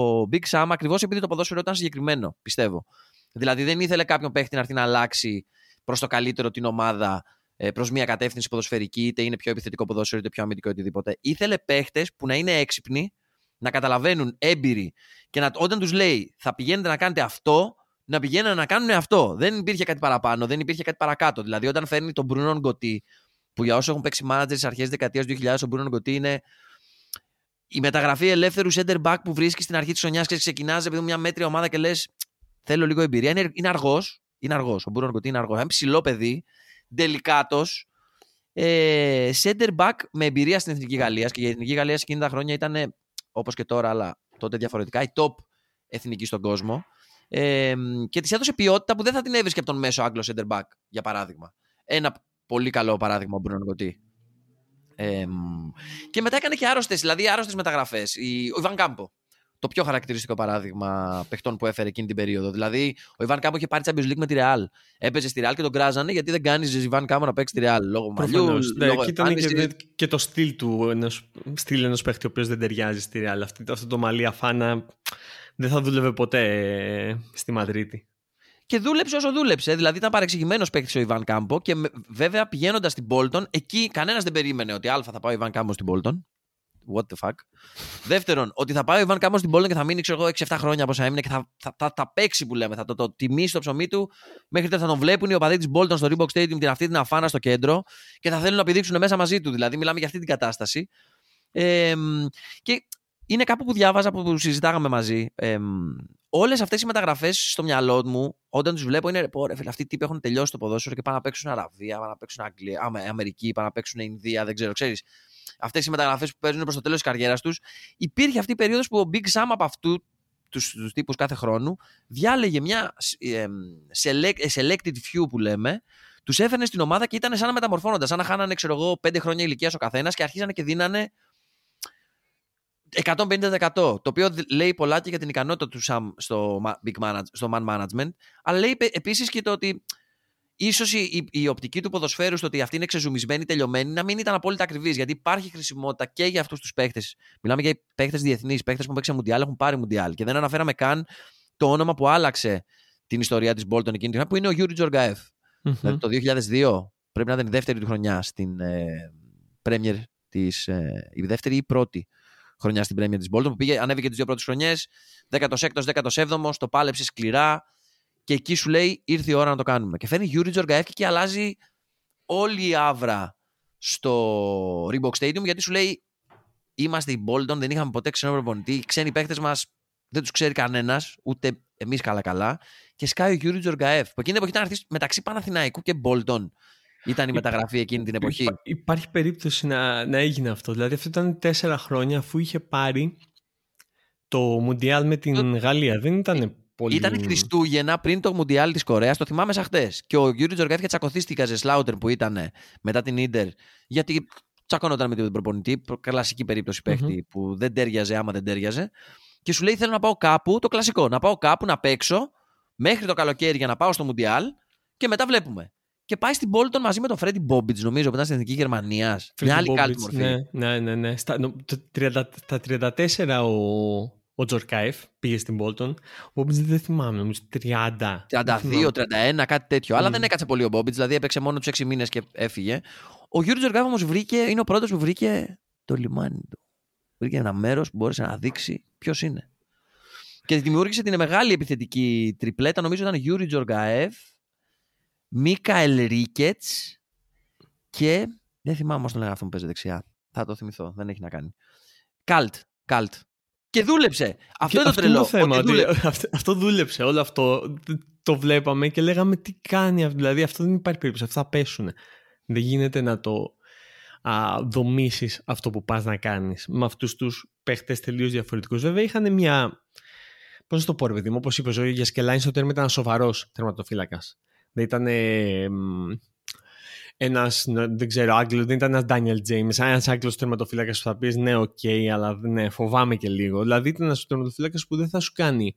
ο Big Sam, ακριβώς επειδή το ποδόσφαιρο ήταν συγκεκριμένο, πιστεύω. Δηλαδή δεν ήθελε κάποιον παίχτη να έρθει να αλλάξει προς το καλύτερο την ομάδα, προς μια κατεύθυνση ποδοσφαιρική, είτε είναι πιο επιθετικό ποδόσφαιρο, είτε πιο αμυντικό, οτιδήποτε. Ήθελε παίχτες που να είναι έξυπνοι, να καταλαβαίνουν, έμπειροι και όταν τους λέει θα πηγαίνετε να κάνετε αυτό, να πηγαίνουν να κάνουν αυτό. Δεν υπήρχε κάτι παραπάνω, δεν υπήρχε κάτι παρακάτω. Δηλαδή όταν φέρνει τον Μπρουνόν Γκοτί, που για όσους έχουν παίξει μάνατζερ στις αρχές δεκαετίας 2000, ο Μπρουνόν Γκοτί είναι. Η μεταγραφή ελεύθερου center back που βρίσκει στην αρχή τη χρονιά και ξεκινάζει επειδή μια μέτρια ομάδα και λες θέλω λίγο εμπειρία. Είναι αργός. Ο Μπρουνόν Γκοτί είναι αργός. Ένα ψηλό παιδί, τελικάτος. Center back με εμπειρία στην Εθνική Γαλλία. Και η Εθνική Γαλλία σε εκείνη τα χρόνια ήταν, όπως και τώρα, αλλά τότε διαφορετικά, η top εθνική στον κόσμο. Και της έδωσε ποιότητα που δεν θα την έβρισκε από τον μέσο Άγγλο center back, για παράδειγμα. Ένα πολύ καλό παράδειγμα ο Μπρουνόν Γκοτί. Και μετά έκανε και άρρωστες μεταγραφές. Ο Ιβάν Κάμπο, το πιο χαρακτηριστικό παράδειγμα παιχτών που έφερε εκείνη την περίοδο. Δηλαδή, ο Ιβάν Κάμπο είχε πάρει Champions League με τη Real. Έπαιζε στη Real και τον κράζανε γιατί δεν κάνεις Ιβάν Κάμπο να παίξει τη Real. Λόγω μαλλιού. Λόγω και το στυλ του, ενός παίχτη ο οποίος δεν ταιριάζει στη Real. Αυτό το μαλλί αφάνα δεν θα δούλευε ποτέ στη Μαδρίτη. Και δούλεψε όσο δούλεψε. Δηλαδή ήταν παρεξηγημένος παίκτης ο Ιβάν Κάμπο και βέβαια πηγαίνοντας στην Bolton, εκεί κανένας δεν περίμενε ότι θα πάει ο Ιβάν Κάμπο στην Bolton. What the fuck. Δεύτερον, ότι θα πάει ο Ιβάν Κάμπο στην Bolton και θα μείνει, 6-7 χρόνια από όσα έμεινε και θα παίξει που λέμε. Θα το τιμήσει το ψωμί του μέχρι τότε θα τον βλέπουν οι οπαδοί της Bolton στο Reebok Stadium την αφάνα στο κέντρο και θα θέλουν να πηδήξουν μέσα μαζί του. Δηλαδή μιλάμε για αυτή την κατάσταση. Και είναι κάπου που διάβαζα που συζητάγαμε μαζί. Όλες αυτές οι μεταγραφές στο μυαλό μου, όταν τους βλέπω, είναι ρε φίλε, αυτοί οι τύποι έχουν τελειώσει το ποδόσφαιρο και πάνε να παίξουν Αραβία, πάνε να παίξουν Αγγλία, Αμερική, πάνε να παίξουν Ινδία, δεν ξέρω, ξέρεις. Αυτές οι μεταγραφές που παίζουν προς το τέλος της καριέρας τους. Υπήρχε αυτή η περίοδος που ο Big Sam από αυτού τους τύπους κάθε χρόνου διάλεγε μια selected few που λέμε, τους έφερνε στην ομάδα και ήταν σαν να μεταμορφώνονταν, σαν να χάνανε 5 χρόνια ηλικίας ο καθένας και αρχίζανε και δίνανε 150%. Το οποίο λέει πολλά και για την ικανότητα του Sam στο man management, αλλά λέει επίσης και το ότι ίσως η οπτική του ποδοσφαίρου στο ότι αυτή είναι ξεζουμισμένη, τελειωμένη, να μην ήταν απόλυτα ακριβής. Γιατί υπάρχει χρησιμότητα και για αυτούς τους παίχτες. Μιλάμε για παίχτες διεθνείς, παίχτες που έχουν παίξει Μουντιάλ, έχουν πάρει Μουντιάλ. Και δεν αναφέραμε καν το όνομα που άλλαξε την ιστορία της Bolton εκείνη την ώρα, που είναι ο Γιούρι Τζοργαέφ. Mm-hmm. Δηλαδή το 2002 πρέπει να ήταν η δεύτερη του χρονιά στην Premier της... η δεύτερη ή η πρώτη χρονιά στην Premier της Bolton, που πήγε, ανέβηκε τις δύο πρώτες χρονιές, 16ος, 17ος, το πάλεψε σκληρά και εκεί σου λέει ήρθε η ώρα να το κάνουμε. Και φέρνει Γιούρι Τζοργαεύκη και αλλάζει όλη η άβρα στο Reebok Stadium, γιατί σου λέει είμαστε η Bolton, δεν είχαμε ποτέ ξένο προπονητή, οι ξένοι παίχτες μας δεν τους ξέρει κανένας, ούτε εμείς καλά-καλά. Και σκάει ο Γιούρι Τζοργαεύ, που εκείνη την εποχή ήταν αρχής μεταξύ Παναθηναϊκού και Bolton. Ήταν η μεταγραφή εκείνη την εποχή. Υπάρχει περίπτωση να έγινε αυτό. Δηλαδή, αυτό ήταν 4 χρόνια αφού είχε πάρει το Μουντιάλ με την Γαλλία. Δεν ήταν πολύ. Ήταν Χριστούγεννα πριν το Μουντιάλ της Κορέας, το θυμάμαι σαν χτες. Και ο Γιούρι Τζοργαεύ είχε τσακωθεί Καζεσλάουτερ που ήταν μετά την Ίντερ. Γιατί τσακώνονταν με τον προπονητή. Κλασική περίπτωση παίχτη που δεν τέριαζε άμα δεν τέριαζε. Και σου λέει: θέλω να πάω κάπου, το κλασικό. Να πάω κάπου να παίξω μέχρι το καλοκαίρι για να πάω στο Μουντιάλ και μετά βλέπουμε. Και πάει στην Bolton μαζί με τον Φρέντι Μπόμπιτς, νομίζω, που ήταν στην Εθνική Γερμανία. Μια άλλη καλή μορφή. Ναι. Στα 34 ο Τζορκάιφ πήγε στην Bolton. Ο Μπόμπιτς δεν θυμάμαι, νομίζω 30. 32, 31, κάτι τέτοιο. Αλλά δεν έκατσε πολύ ο Μπόμπιτς, δηλαδή έπαιξε μόνο τους 6 μήνες και έφυγε. Ο Γιούρι Τζοργάιφ όμως είναι ο πρώτος που βρήκε το λιμάνι του. Βρήκε ένα μέρος που μπόρεσε να δείξει ποιος είναι. Και δημιούργησε την μεγάλη επιθετική τριπλέτα, νομίζω ήταν Γιούρι Τζοργαεύ, Μίκαελ Ρίκετς και δεν θυμάμαι πώς το λέγανε αυτό που παίζει δεξιά. Θα το θυμηθώ, δεν έχει να κάνει. Καλτ. Και δούλεψε. Αυτό είναι το τρελό θέμα. Αυτό δούλεψε. Όλο αυτό το βλέπαμε και λέγαμε τι κάνει. Δηλαδή αυτό δεν υπάρχει περίπτωση. Αυτά πέσουν. Δεν γίνεται να το δομήσεις αυτό που πας να κάνεις με αυτούς τους παίχτες τελείως διαφορετικούς. Βέβαια είχαν μια. Πώς να το πω, ρε παιδί μου, όπως είπες, ο Γιασκελάνη στο τέρμα ήταν σοβαρός τερματοφύλακας. Δεν ήταν ένας, δεν ξέρω, Άγγλος, δεν ήταν ένας Ντάνιελ Τζέιμς, ένας Άγγλος τερματοφύλακας που θα πεις ναι, οκ, αλλά ναι, φοβάμαι και λίγο. Δηλαδή ήταν ένας τερματοφύλακας που δεν θα σου κάνει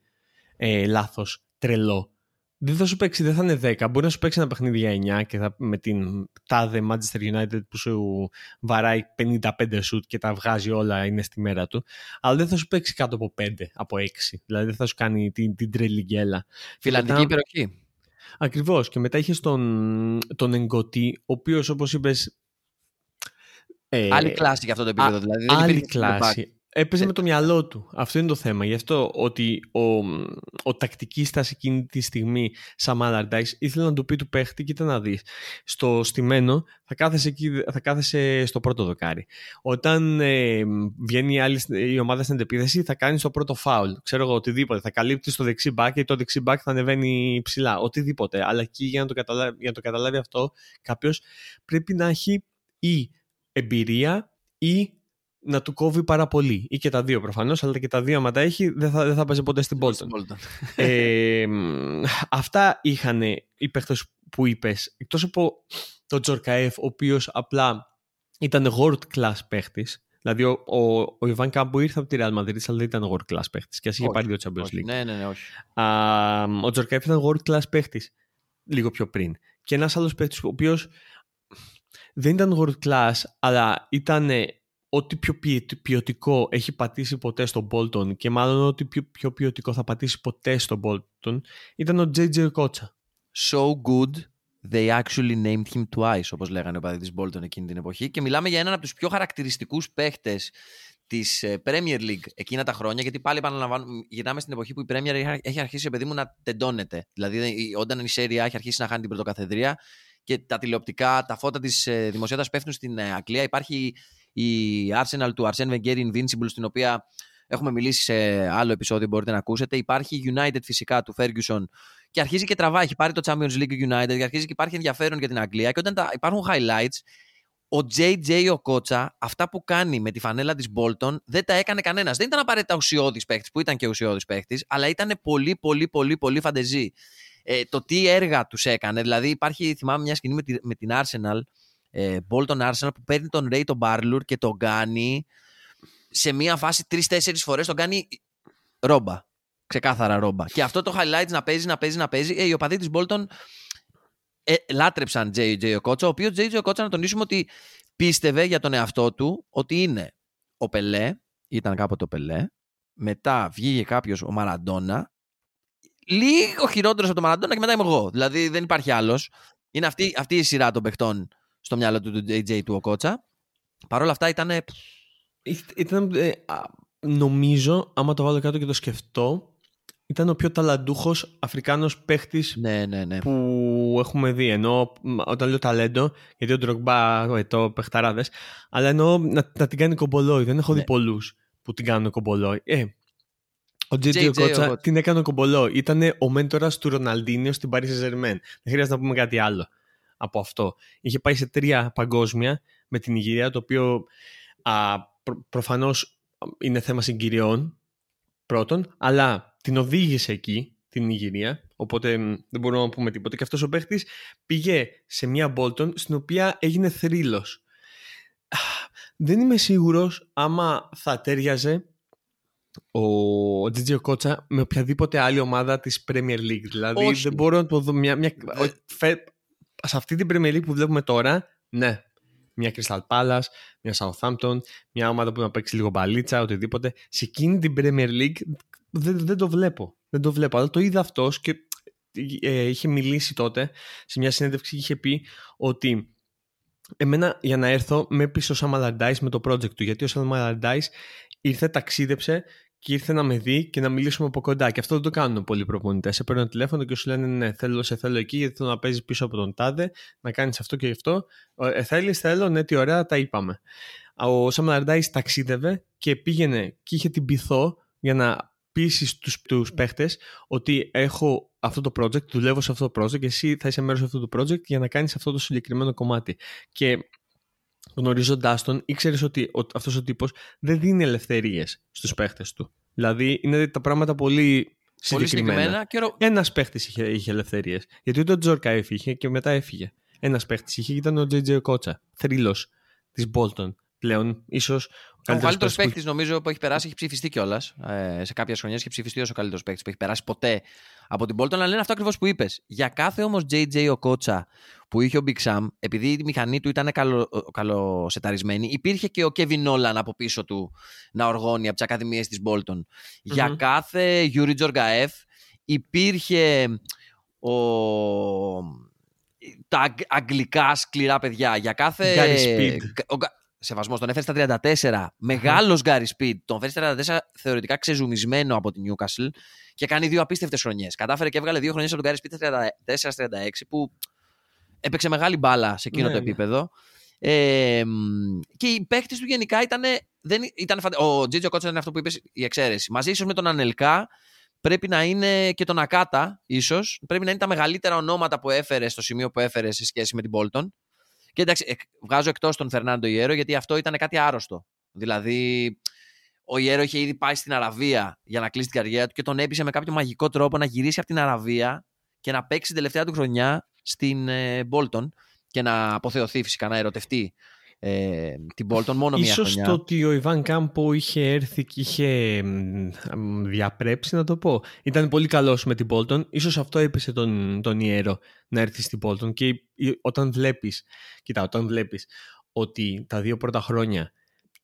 λάθος τρελό. Δεν θα σου παίξει, δεν θα είναι 10. Μπορεί να σου παίξει ένα παιχνίδι για 9 και με την τάδε Manchester United που σου βαράει 55 σουτ και τα βγάζει όλα, είναι στη μέρα του. Αλλά δεν θα σου παίξει κάτω από 5, από 6. Δηλαδή δεν θα σου κάνει την τρελή γκέλα. Φιλανδική υπεροχή. Ακριβώς. Και μετά είχες τον Εγκωτή, ο οποίος, όπως είπες. Άλλη κλάση για αυτό το επίπεδο. Δηλαδή, άλλη κλάση. Έπαιζε με το μυαλό του. Αυτό είναι το θέμα. Γι' αυτό ότι ο τακτικίστας εκείνη τη στιγμή, Sam Allardyce, ήθελε να του πει του παίχτη: κοίτα να δεις. Στο στημένο θα κάθεσαι στο πρώτο δοκάρι. Όταν βγαίνει η ομάδα στην αντεπίθεση, θα κάνεις το πρώτο φάουλ. Ξέρω εγώ, οτιδήποτε. Θα καλύπτεις το δεξί μπακ και το δεξί μπακ θα ανεβαίνει ψηλά. Οτιδήποτε. Αλλά εκεί για να το καταλάβει αυτό, κάποιος πρέπει να έχει ή εμπειρία ή να του κόβει πάρα πολύ. Ή και τα δύο προφανώς, αλλά και τα δύο άμα τα έχει δεν θα παίζει ποτέ στην Bolton. Αυτά είχαν οι παίχτες που είπες. Εκτός από τον Τζορκαεύ, ο οποίος απλά ήταν world class παίχτης. Δηλαδή ο Ιβάν Κάμπο ήρθε από τη Real Madrid, αλλά δεν ήταν world class παίχτης. Και ας είχε πάρει το Champions League. Όχι. Ο Τζορκαεύ ήταν world class παίχτης λίγο πιο πριν. Και ένας άλλος παίχτης, ο οποίος δεν ήταν world class, αλλά ήταν ό,τι πιο ποιοτικό έχει πατήσει ποτέ στον Bolton και μάλλον ό,τι πιο ποιοτικό θα πατήσει ποτέ στον Bolton ήταν ο JJ Okocha. So good they actually named him twice, όπως λέγανε ο παδί της Bolton εκείνη την εποχή, και μιλάμε για έναν από τους πιο χαρακτηριστικούς παίχτες της Premier League εκείνα τα χρόνια, γιατί πάλι επαναλαμβάνουμε, γυρνάμε στην εποχή που η Premier έχει αρχίσει, παιδί μου, να τεντώνεται. Δηλαδή όταν η Serie A έχει αρχίσει να χάνει την πρωτοκαθεδρία και τα τηλεοπτικά, τα φώτα της δημοσιότητας πέφτουν στην Αγγλία, υπάρχει η Arsenal του Arsène Wenger Invincible, στην οποία έχουμε μιλήσει σε άλλο επεισόδιο, μπορείτε να ακούσετε. Υπάρχει η United φυσικά του Ferguson και αρχίζει και τραβάει. Έχει πάρει το Champions League United και αρχίζει και υπάρχει ενδιαφέρον για την Αγγλία. Και όταν υπάρχουν highlights, ο JJ Okocha, αυτά που κάνει με τη φανέλα της Bolton, δεν τα έκανε κανένας. Δεν ήταν απαραίτητα ουσιώδης παίχτης, που ήταν και ουσιώδης παίχτης, αλλά ήταν πολύ φαντεζή. Το τι έργα τους έκανε, δηλαδή υπάρχει, θυμάμαι, μια σκηνή με την Arsenal. Bolton Arsenal, που παίρνει τον Ray τον Barlour και τον κάνει σε μία φάση 3-4 φορές, τον κάνει ρόμπα, ξεκάθαρα ρόμπα, και αυτό το highlights να παίζει. Οι οπαδοί της Bolton λάτρεψαν JJ Okocha, ο οποίος JJ Okocha, να τονίσουμε ότι πίστευε για τον εαυτό του ότι είναι ο Πελέ, ήταν κάποτε ο Πελέ, μετά βγήκε κάποιος ο Μαραντόνα, λίγο χειρότερος από τον Μαραντόνα, και μετά είμαι εγώ, δηλαδή δεν υπάρχει άλλος. Είναι αυτή η σειρά των παιχτών στο μυαλό του JJ του Οκότσα. Παρ' όλα αυτά νομίζω, άμα το βάλω κάτω και το σκεφτώ, ήταν ο πιο ταλαντούχος Αφρικάνος παίχτης που έχουμε δει. Ενώ όταν λέω ταλέντο, γιατί ο Ντρογκμπά το παιχταράδες, αλλά εννοώ να την κάνει κομπολόι. Δεν έχω δει πολλούς που την κάνουν κομπολόι. Ο JJ Οκότσα την έκανε κομπολόι. Ήταν ο μέντορας του Ροναλντίνιο στην Paris Saint-Germain. Δεν χρειάζεται να πούμε κάτι άλλο από αυτό. Είχε πάει σε 3 παγκόσμια με την Ιγυρία, το οποίο προφανώς είναι θέμα συγκυριών πρώτον, αλλά την οδήγησε εκεί, την Ιγυρία, οπότε δεν μπορούμε να πούμε τίποτα. Και αυτός ο παίχτης πήγε σε μια Bolton στην οποία έγινε θρύλος. Δεν είμαι σίγουρος άμα θα τέριαζε ο JJ Οκότσα με οποιαδήποτε άλλη ομάδα της Premier League. Δηλαδή δεν μπορώ να το δω σε αυτή την Premier League που βλέπουμε τώρα, ναι. Μια Crystal Palace, μια Southampton, μια ομάδα που να παίξει λίγο μπαλίτσα, οτιδήποτε. Σε εκείνη την Premier League δεν το βλέπω. Δεν το βλέπω, αλλά το είδα αυτός και είχε μιλήσει τότε σε μια συνέντευξη και είχε πει ότι εμένα για να έρθω με πίσω ο Sam Allardyce με το project του, γιατί ο Sam Allardyce ήρθε, ταξίδεψε και ήρθε να με δει και να μιλήσουμε από κοντά. Και αυτό δεν το κάνουν πολλοί προπονητές. Σε παίρνουν τηλέφωνο και σου λένε ναι, σε θέλω εκεί, γιατί θέλω να παίζεις πίσω από τον τάδε, να κάνεις αυτό και αυτό. Θέλω, ναι, τι ωραία, τα είπαμε. Ο Sam Allardyce ταξίδευε και πήγαινε και είχε την πειθό για να πείσει τους παίχτες ότι έχω αυτό το project, δουλεύω σε αυτό το project και εσύ θα είσαι μέρος αυτού του project για να κάνεις αυτό το συγκεκριμένο κομμάτι. Και γνωρίζοντάς τον, ήξερες ότι αυτός ο τύπος δεν δίνει ελευθερίες στους παίχτες του. Δηλαδή είναι τα πράγματα πολύ συγκεκριμένα. Ένας παίχτης είχε ελευθερίες. Γιατί ούτε ο Τζόρκα έφυγε και μετά έφυγε. Ένας παίχτης είχε και ήταν ο JJ Οκότσα. Θρύλος της Bolton πλέον, ίσως. Ο καλύτερος παίχτης νομίζω που έχει περάσει, έχει ψηφιστεί κιόλας. Σε κάποιες χρονιές έχει ψηφιστεί ως ο καλύτερος παίχτης που έχει περάσει ποτέ από την Bolton. Αλλά λένε αυτό ακριβώς που είπες. Για κάθε όμως JJ Οκότσα που είχε ο Big Sam, επειδή η μηχανή του ήταν καλοσεταρισμένη, υπήρχε και ο Kevin Nolan από πίσω του να οργώνει από τις ακαδημίες της Bolton. Για κάθε Yuri Georgaev υπήρχε τα αγγλικά σκληρά παιδιά. Για κάθε σεβασμός, τον έφερε στα 34, μεγάλος Γκάρι Σπιντ, τον έφερε στα 34 θεωρητικά ξεζουμισμένο από την Newcastle και κάνει 2 απίστευτες χρονιές. Κατάφερε και έβγαλε 2 χρονιές από τον Γκάρι Σπιντ στα 34-36 που έπαιξε μεγάλη μπάλα σε εκείνο το επίπεδο. Και οι παίκτες του γενικά ήταν ο JJ Οκότσα είναι αυτό που είπες, η εξαίρεση. Μαζί ίσως με τον Ανελκά πρέπει να είναι και τον Ακάτα ίσως, πρέπει να είναι τα μεγαλύτερα ονόματα που έφερε στο σημείο που έφερε σε σχέση με την Bolton. Και εντάξει, βγάζω εκτός τον Φερνάντο Ιέρο, γιατί αυτό ήταν κάτι άρρωστο. Δηλαδή, ο Ιέρο είχε ήδη πάει στην Αραβία για να κλείσει την καριέρα του και τον έπεισε με κάποιο μαγικό τρόπο να γυρίσει από την Αραβία και να παίξει την τελευταία του χρονιά στην Bolton και να αποθεωθεί φυσικά, να ερωτευτεί την Bolton μόνο μία χρονιά. Ίσως το ότι ο Ιβάν Κάμπο είχε έρθει και είχε διαπρέψει, να το πω. Ήταν πολύ καλός με την Bolton. Ίσως αυτό έπεσε τον Ιέρο να έρθει στην Bolton. Και όταν βλέπεις ότι τα 2 πρώτα χρόνια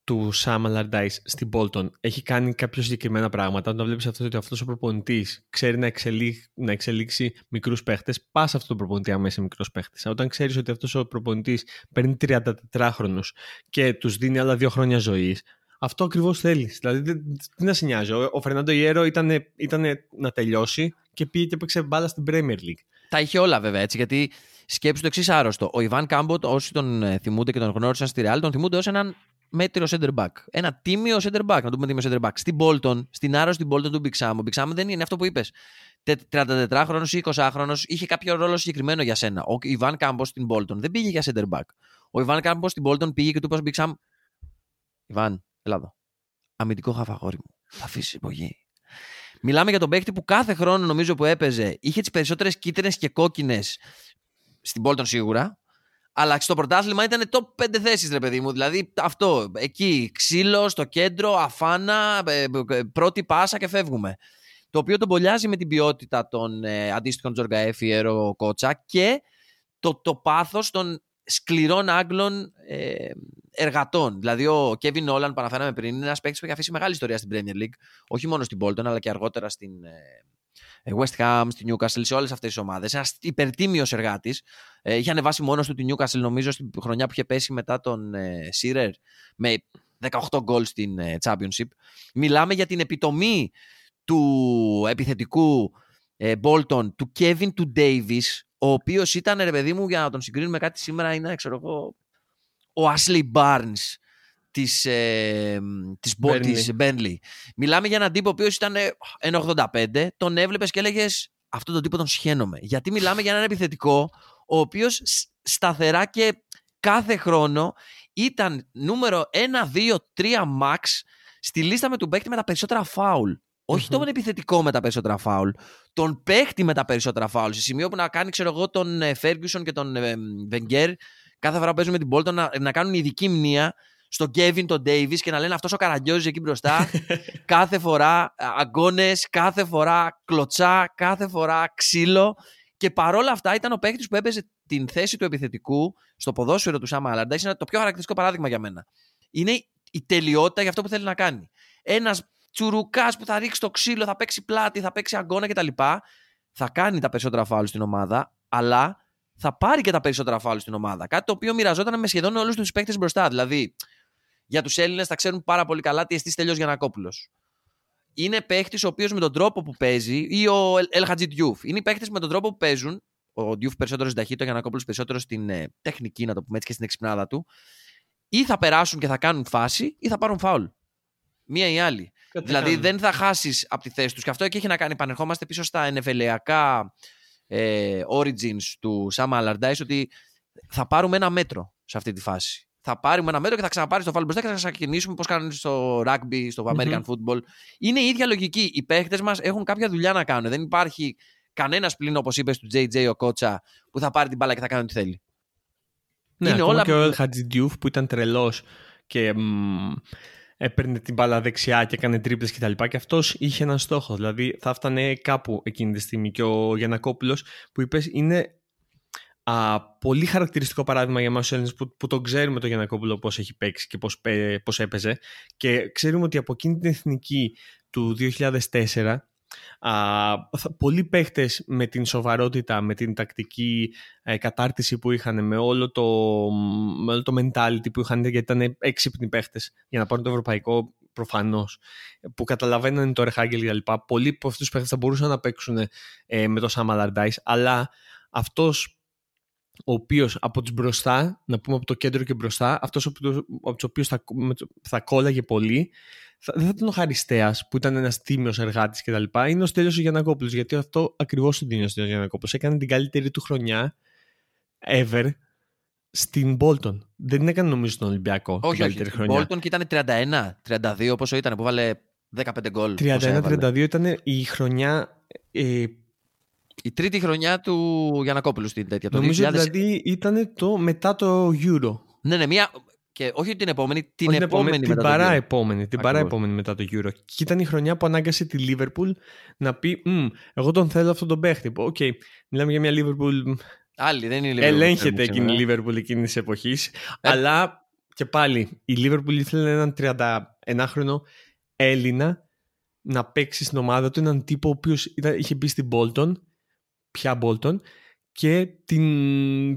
του Sam Allardyce στην Bolton έχει κάνει κάποια συγκεκριμένα πράγματα, όταν βλέπεις αυτό, ότι αυτός ο προπονητής ξέρει να εξελίξει μικρούς παίχτες, πας αυτόν τον προπονητή αμέσως μικρός παίχτης. Όταν ξέρεις ότι αυτός ο προπονητής παίρνει 34χρονους και τους δίνει άλλα 2 χρόνια ζωής, αυτό ακριβώς θέλεις. Δηλαδή, τι να σε νοιάζει. Ο Φερνάντο Ιέρο ήταν να τελειώσει και πήγε και έπαιξε μπάλα στην Premier League. Τα είχε όλα βέβαια έτσι, γιατί σκέψου το εξής άρρωστο. Ο Ιβάν Κάμπο, όσοι τον θυμούνται και τον γνώρισαν στη Real, τον θυμούνται ως έναν μέτριο center back. Ένα τίμιο center back, να το πούμε τίμιο center back. Στην Bolton, στην άρρωστη Bolton του Big Sam. Ο Big Sam δεν είναι αυτό που είπες. 34χρονος ή 20χρονος, είχε κάποιο ρόλο συγκεκριμένο για σένα. Ο Ιβάν Κάμπο στην Bolton δεν πήγε για center back. Ο Ιβάν Κάμπο στην Bolton πήγε και του είπε στον Big Sam: Ιβάν, έλα εδώ. Αμυντικό χαφαγόρι μου. Θα αφήσει υπογή. Μιλάμε για τον παίκτη που κάθε χρόνο νομίζω που έπαιζε είχε τις περισσότερες κίτρινες και κόκκινες στην Bolton σίγουρα. Αλλά στο πρωτάθλημα ήταν top 5 θέσεις, ρε παιδί μου. Δηλαδή αυτό. Εκεί ξύλο, στο κέντρο, αφάνα, πρώτη πάσα και φεύγουμε. Το οποίο τον πολιάζει με την ποιότητα των αντίστοιχων Τζοργκαέφ, Ιέρο, Οκότσα και το πάθος των σκληρών Άγγλων εργατών. Δηλαδή ο Κέβιν Όλαν, που αναφέραμε πριν, είναι ένας παίκτης που έχει αφήσει μεγάλη ιστορία στην Premier League. Όχι μόνο στην Bolton, αλλά και αργότερα στην West Ham, στη Newcastle, σε όλες αυτές τις ομάδες. Ένας υπερτίμιος εργάτης. Είχε ανεβάσει μόνος του τη Newcastle, νομίζω, στην χρονιά που είχε πέσει μετά τον Shearer, με 18 γκολ στην Championship. Μιλάμε για την επιτομή του επιθετικού Bolton, του Kevin του Davis, ο οποίος ήταν, ρε παιδί μου, για να τον συγκρίνουμε κάτι σήμερα, είναι, ξέρω εγώ, ο Ashley Barnes της Burnley. Μιλάμε για έναν τύπο ο οποίος ήταν 1,85, τον έβλεπες και έλεγες αυτόν τον τύπο τον σχαίνομαι. Γιατί μιλάμε για έναν επιθετικό ο οποίος σταθερά και κάθε χρόνο ήταν νούμερο 1, 2, 3 max στη λίστα με τον παίκτη με τα περισσότερα φάουλ. Όχι τον επιθετικό με τα περισσότερα φάουλ, τον παίκτη με τα περισσότερα φάουλ. Σε σημείο που να κάνει, ξέρω εγώ, τον Ferguson και τον Wenger κάθε φορά που παίζουν με την Bolton να κάνουν ειδική μνήμα στον Kevin, τον Davis και να λένε αυτός ο καραγκιόζης εκεί μπροστά. Κάθε φορά αγκώνες, κάθε φορά κλωτσά, κάθε φορά ξύλο. Και παρόλα αυτά ήταν ο παίκτης που έπαιζε την θέση του επιθετικού στο ποδόσφαιρο του Sam Allardyce. Είναι το πιο χαρακτηριστικό παράδειγμα για μένα. Είναι η τελειότητα για αυτό που θέλει να κάνει. Ένας τσουρουκάς που θα ρίξει το ξύλο, θα παίξει πλάτη, θα παίξει αγκώνα κτλ. Θα κάνει τα περισσότερα φάουλ στην ομάδα, αλλά θα πάρει και τα περισσότερα φάουλ στην ομάδα. Κάτι το οποίο μοιραζόταν με σχεδόν όλους τους παίκτες μπροστά. Δηλαδή, για τους Έλληνες θα ξέρουν πάρα πολύ καλά τι εστί Στέλιος Γιαννακόπουλος. Είναι παίκτης ο οποίος με τον τρόπο που παίζει, ή ο Ελχατζή Ντιούφ. Είναι οι παίκτες με τον τρόπο που παίζουν. Ο Ντιούφ περισσότερο στην ταχύτητα, ο Γιαννακόπουλος περισσότερο στην τεχνική, να το πούμε έτσι, και στην εξυπνάδα του. Ή θα περάσουν και θα κάνουν φάση, ή θα πάρουν φάουλ. Μία ή άλλη. Δηλαδή δεν θα χάσεις από τη θέση τους. Και αυτό και έχει να κάνει. Πανερχόμαστε πίσω στα NFL-ιακά origins του Sam Allardyce, ότι θα πάρουμε ένα μέτρο σε αυτή τη φάση. Θα πάρουμε ένα μέτρο και θα ξαναπάρει το φάουλ μπροστά και θα ξανακινήσουμε όπως κάνουν στο rugby, στο American football. Είναι η ίδια λογική. Οι παίχτες μας έχουν κάποια δουλειά να κάνουν. Δεν υπάρχει κανένας πλήν, όπως είπες, του JJ ο Κότσα, που θα πάρει την μπάλα και θα κάνει ό,τι θέλει. Ναι, είναι όλα... και ο Χατζιντιούφ που ήταν τρελός και έπαιρνε την μπάλα δεξιά και έκανε τρίπλες κτλ. Και αυτός είχε έναν στόχο. Δηλαδή θα φτάνε κάπου εκείνη τη στιγμή. Και ο Γιαννακόπουλος που είπες είναι... πολύ χαρακτηριστικό παράδειγμα για εμάς τους Έλληνες που τον ξέρουμε τον Γιαννακόπουλο πώς έχει παίξει και πώς έπαιζε, και ξέρουμε ότι από εκείνη την εθνική του 2004 πολλοί παίχτες με την σοβαρότητα, με την τακτική κατάρτιση που είχαν, με όλο το mentality που είχαν, γιατί ήταν έξυπνοι παίχτες για να πάρουν το ευρωπαϊκό προφανώς, που καταλαβαίνανε το Ρεχάγκελ και λοιπά, πολλοί από αυτούς τους παίχτες θα μπορούσαν να παίξουν με το Sam Allardyce, αλλά αυτός ο οποίος από τους μπροστά, να πούμε από το κέντρο και μπροστά, αυτός από τους οποίους θα κόλλαγε πολύ, δεν θα ήταν ο Χαριστέας που ήταν ένας τίμιος εργάτης κτλ. Είναι ο Στέλιος ο Γιαννακόπουλος, γιατί αυτό ακριβώς τον τίμιος ο Γιαννακόπουλος. Έκανε την καλύτερη του χρονιά ever στην Bolton. Δεν την έκανε, νομίζω, στον Ολυμπιακό. Όχι, στην Bolton, και ήταν 31-32 πόσο ήταν, που βάλε 15 γκολ. 31-32 ήταν η χρονιά... Η τρίτη χρονιά του Γιαννακόπουλου στην τέτοια. Νομίζω δηλαδή ήταν το μετά το Euro. Ναι, μία. Και όχι την επόμενη, την επόμενη. Την παραεπόμενη. Την παραεπόμενη μετά το Euro. Και ήταν η χρονιά που ανάγκασε τη Liverpool να πει: εγώ τον θέλω αυτόν τον παίχτη. Οκ, μιλάμε για μια Liverpool. Άλλη, δεν είναι η Liverpool. Ελέγχεται εκείνη η Liverpool εκείνη τη εποχή. Αλλά και πάλι η Liverpool ήθελε έναν 31χρονο Έλληνα να παίξει στην ομάδα του. Έναν τύπο ο οποίος είχε μπει στην Bolton. Πια Bolton,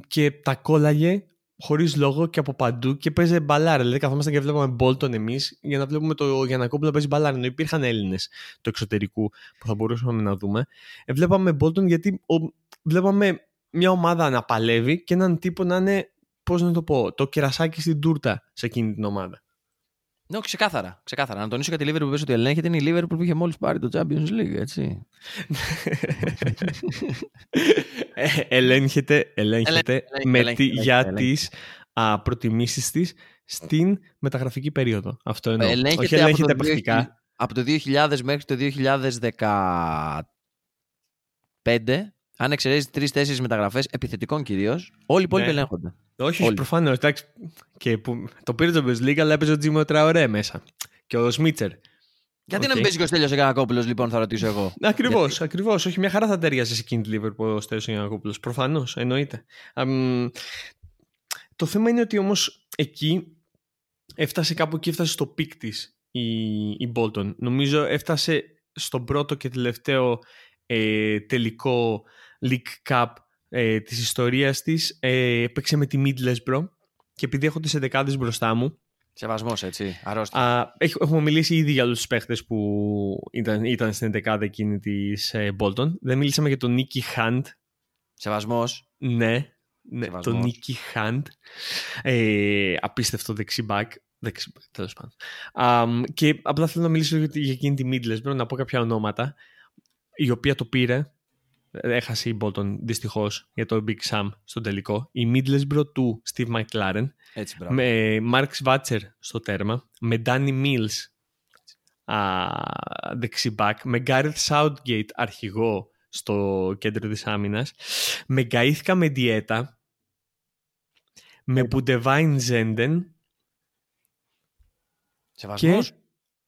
και τα κόλλαγε χωρίς λόγο και από παντού και παίζε μπαλάρα. Δηλαδή, καθόμασταν και βλέπαμε Bolton εμείς για να βλέπουμε το Γιαννακόπουλο να παίζει μπαλάρα. Ενώ υπήρχαν Έλληνες του εξωτερικού που θα μπορούσαμε να δούμε. Βλέπαμε Bolton γιατί βλέπαμε μια ομάδα να παλεύει και έναν τύπο να είναι, πώς να το πω, το κερασάκι στην τούρτα σε εκείνη την ομάδα. Ναι, ξεκάθαρα. Να τονίσω για τη Liverpool που πες ότι ελέγχεται, είναι η Liverpool που είχε μόλις πάρει το Champions League, έτσι. Ελέγχεται για τις προτιμήσεις της στην μεταγραφική περίοδο. Αυτό εννοώ. Όχι ελέγχεται πρακτικά. Από το 2000 μέχρι το 2015, αν εξαιρέσεις 3-4 μεταγραφές επιθετικών κυρίως, όλοι οι υπόλοιποι ελέγχονται. Όχι, προφανώς. Και που το πήρε το Champions League, αλλά έπαιζε ο Τζίμιο Τραωρέ μέσα. Και ο Σμίτσερ. Γιατί να μην παίζει και ο Στέλιος ο Γιαννακόπουλος, λοιπόν, θα ρωτήσω εγώ. Ακριβώς. Όχι, μια χαρά θα ταιριάζει σε εκείνη τη Liverpool ο Στέλιος ο Γιαννακόπουλος. Προφανώς, εννοείται. Το θέμα είναι ότι όμως εκεί έφτασε στο πικ της η Bolton. Νομίζω έφτασε στον πρώτο και τελευταίο τελικό League Cup της ιστορίας της. Έπαιξε με τη Middlesbrough και επειδή έχω τις εντεκάδες μπροστά μου. Σεβασμός, έτσι, αρρώστια. Έχουμε μιλήσει ήδη για όλους τους παίχτες που ήταν στην εντεκάδα εκείνη της Bolton. Δεν μίλησαμε για τον Nicky Hunt. Σεβασμός. Ναι. Ναι, τον Νίκη Χαντ, απίστευτο δεξιμπάκ, τέλος πάντων. Και απλά θέλω να μιλήσω για εκείνη τη Middlesbrough, να πω κάποια ονόματα, η οποία το πήρε, έχασε η Bolton δυστυχώς για το Big Sam στον τελικό, η Middlesbrough του Steve McLaren, έτσι, με Mark Schwarzer στο τέρμα, με Danny Mills δεξιμπάκ, με Gareth Southgate αρχηγό στο κέντρο της άμυνας, με Γκαΐθκα με Διέτα, με Μπουντεβάιν Ζέντεν και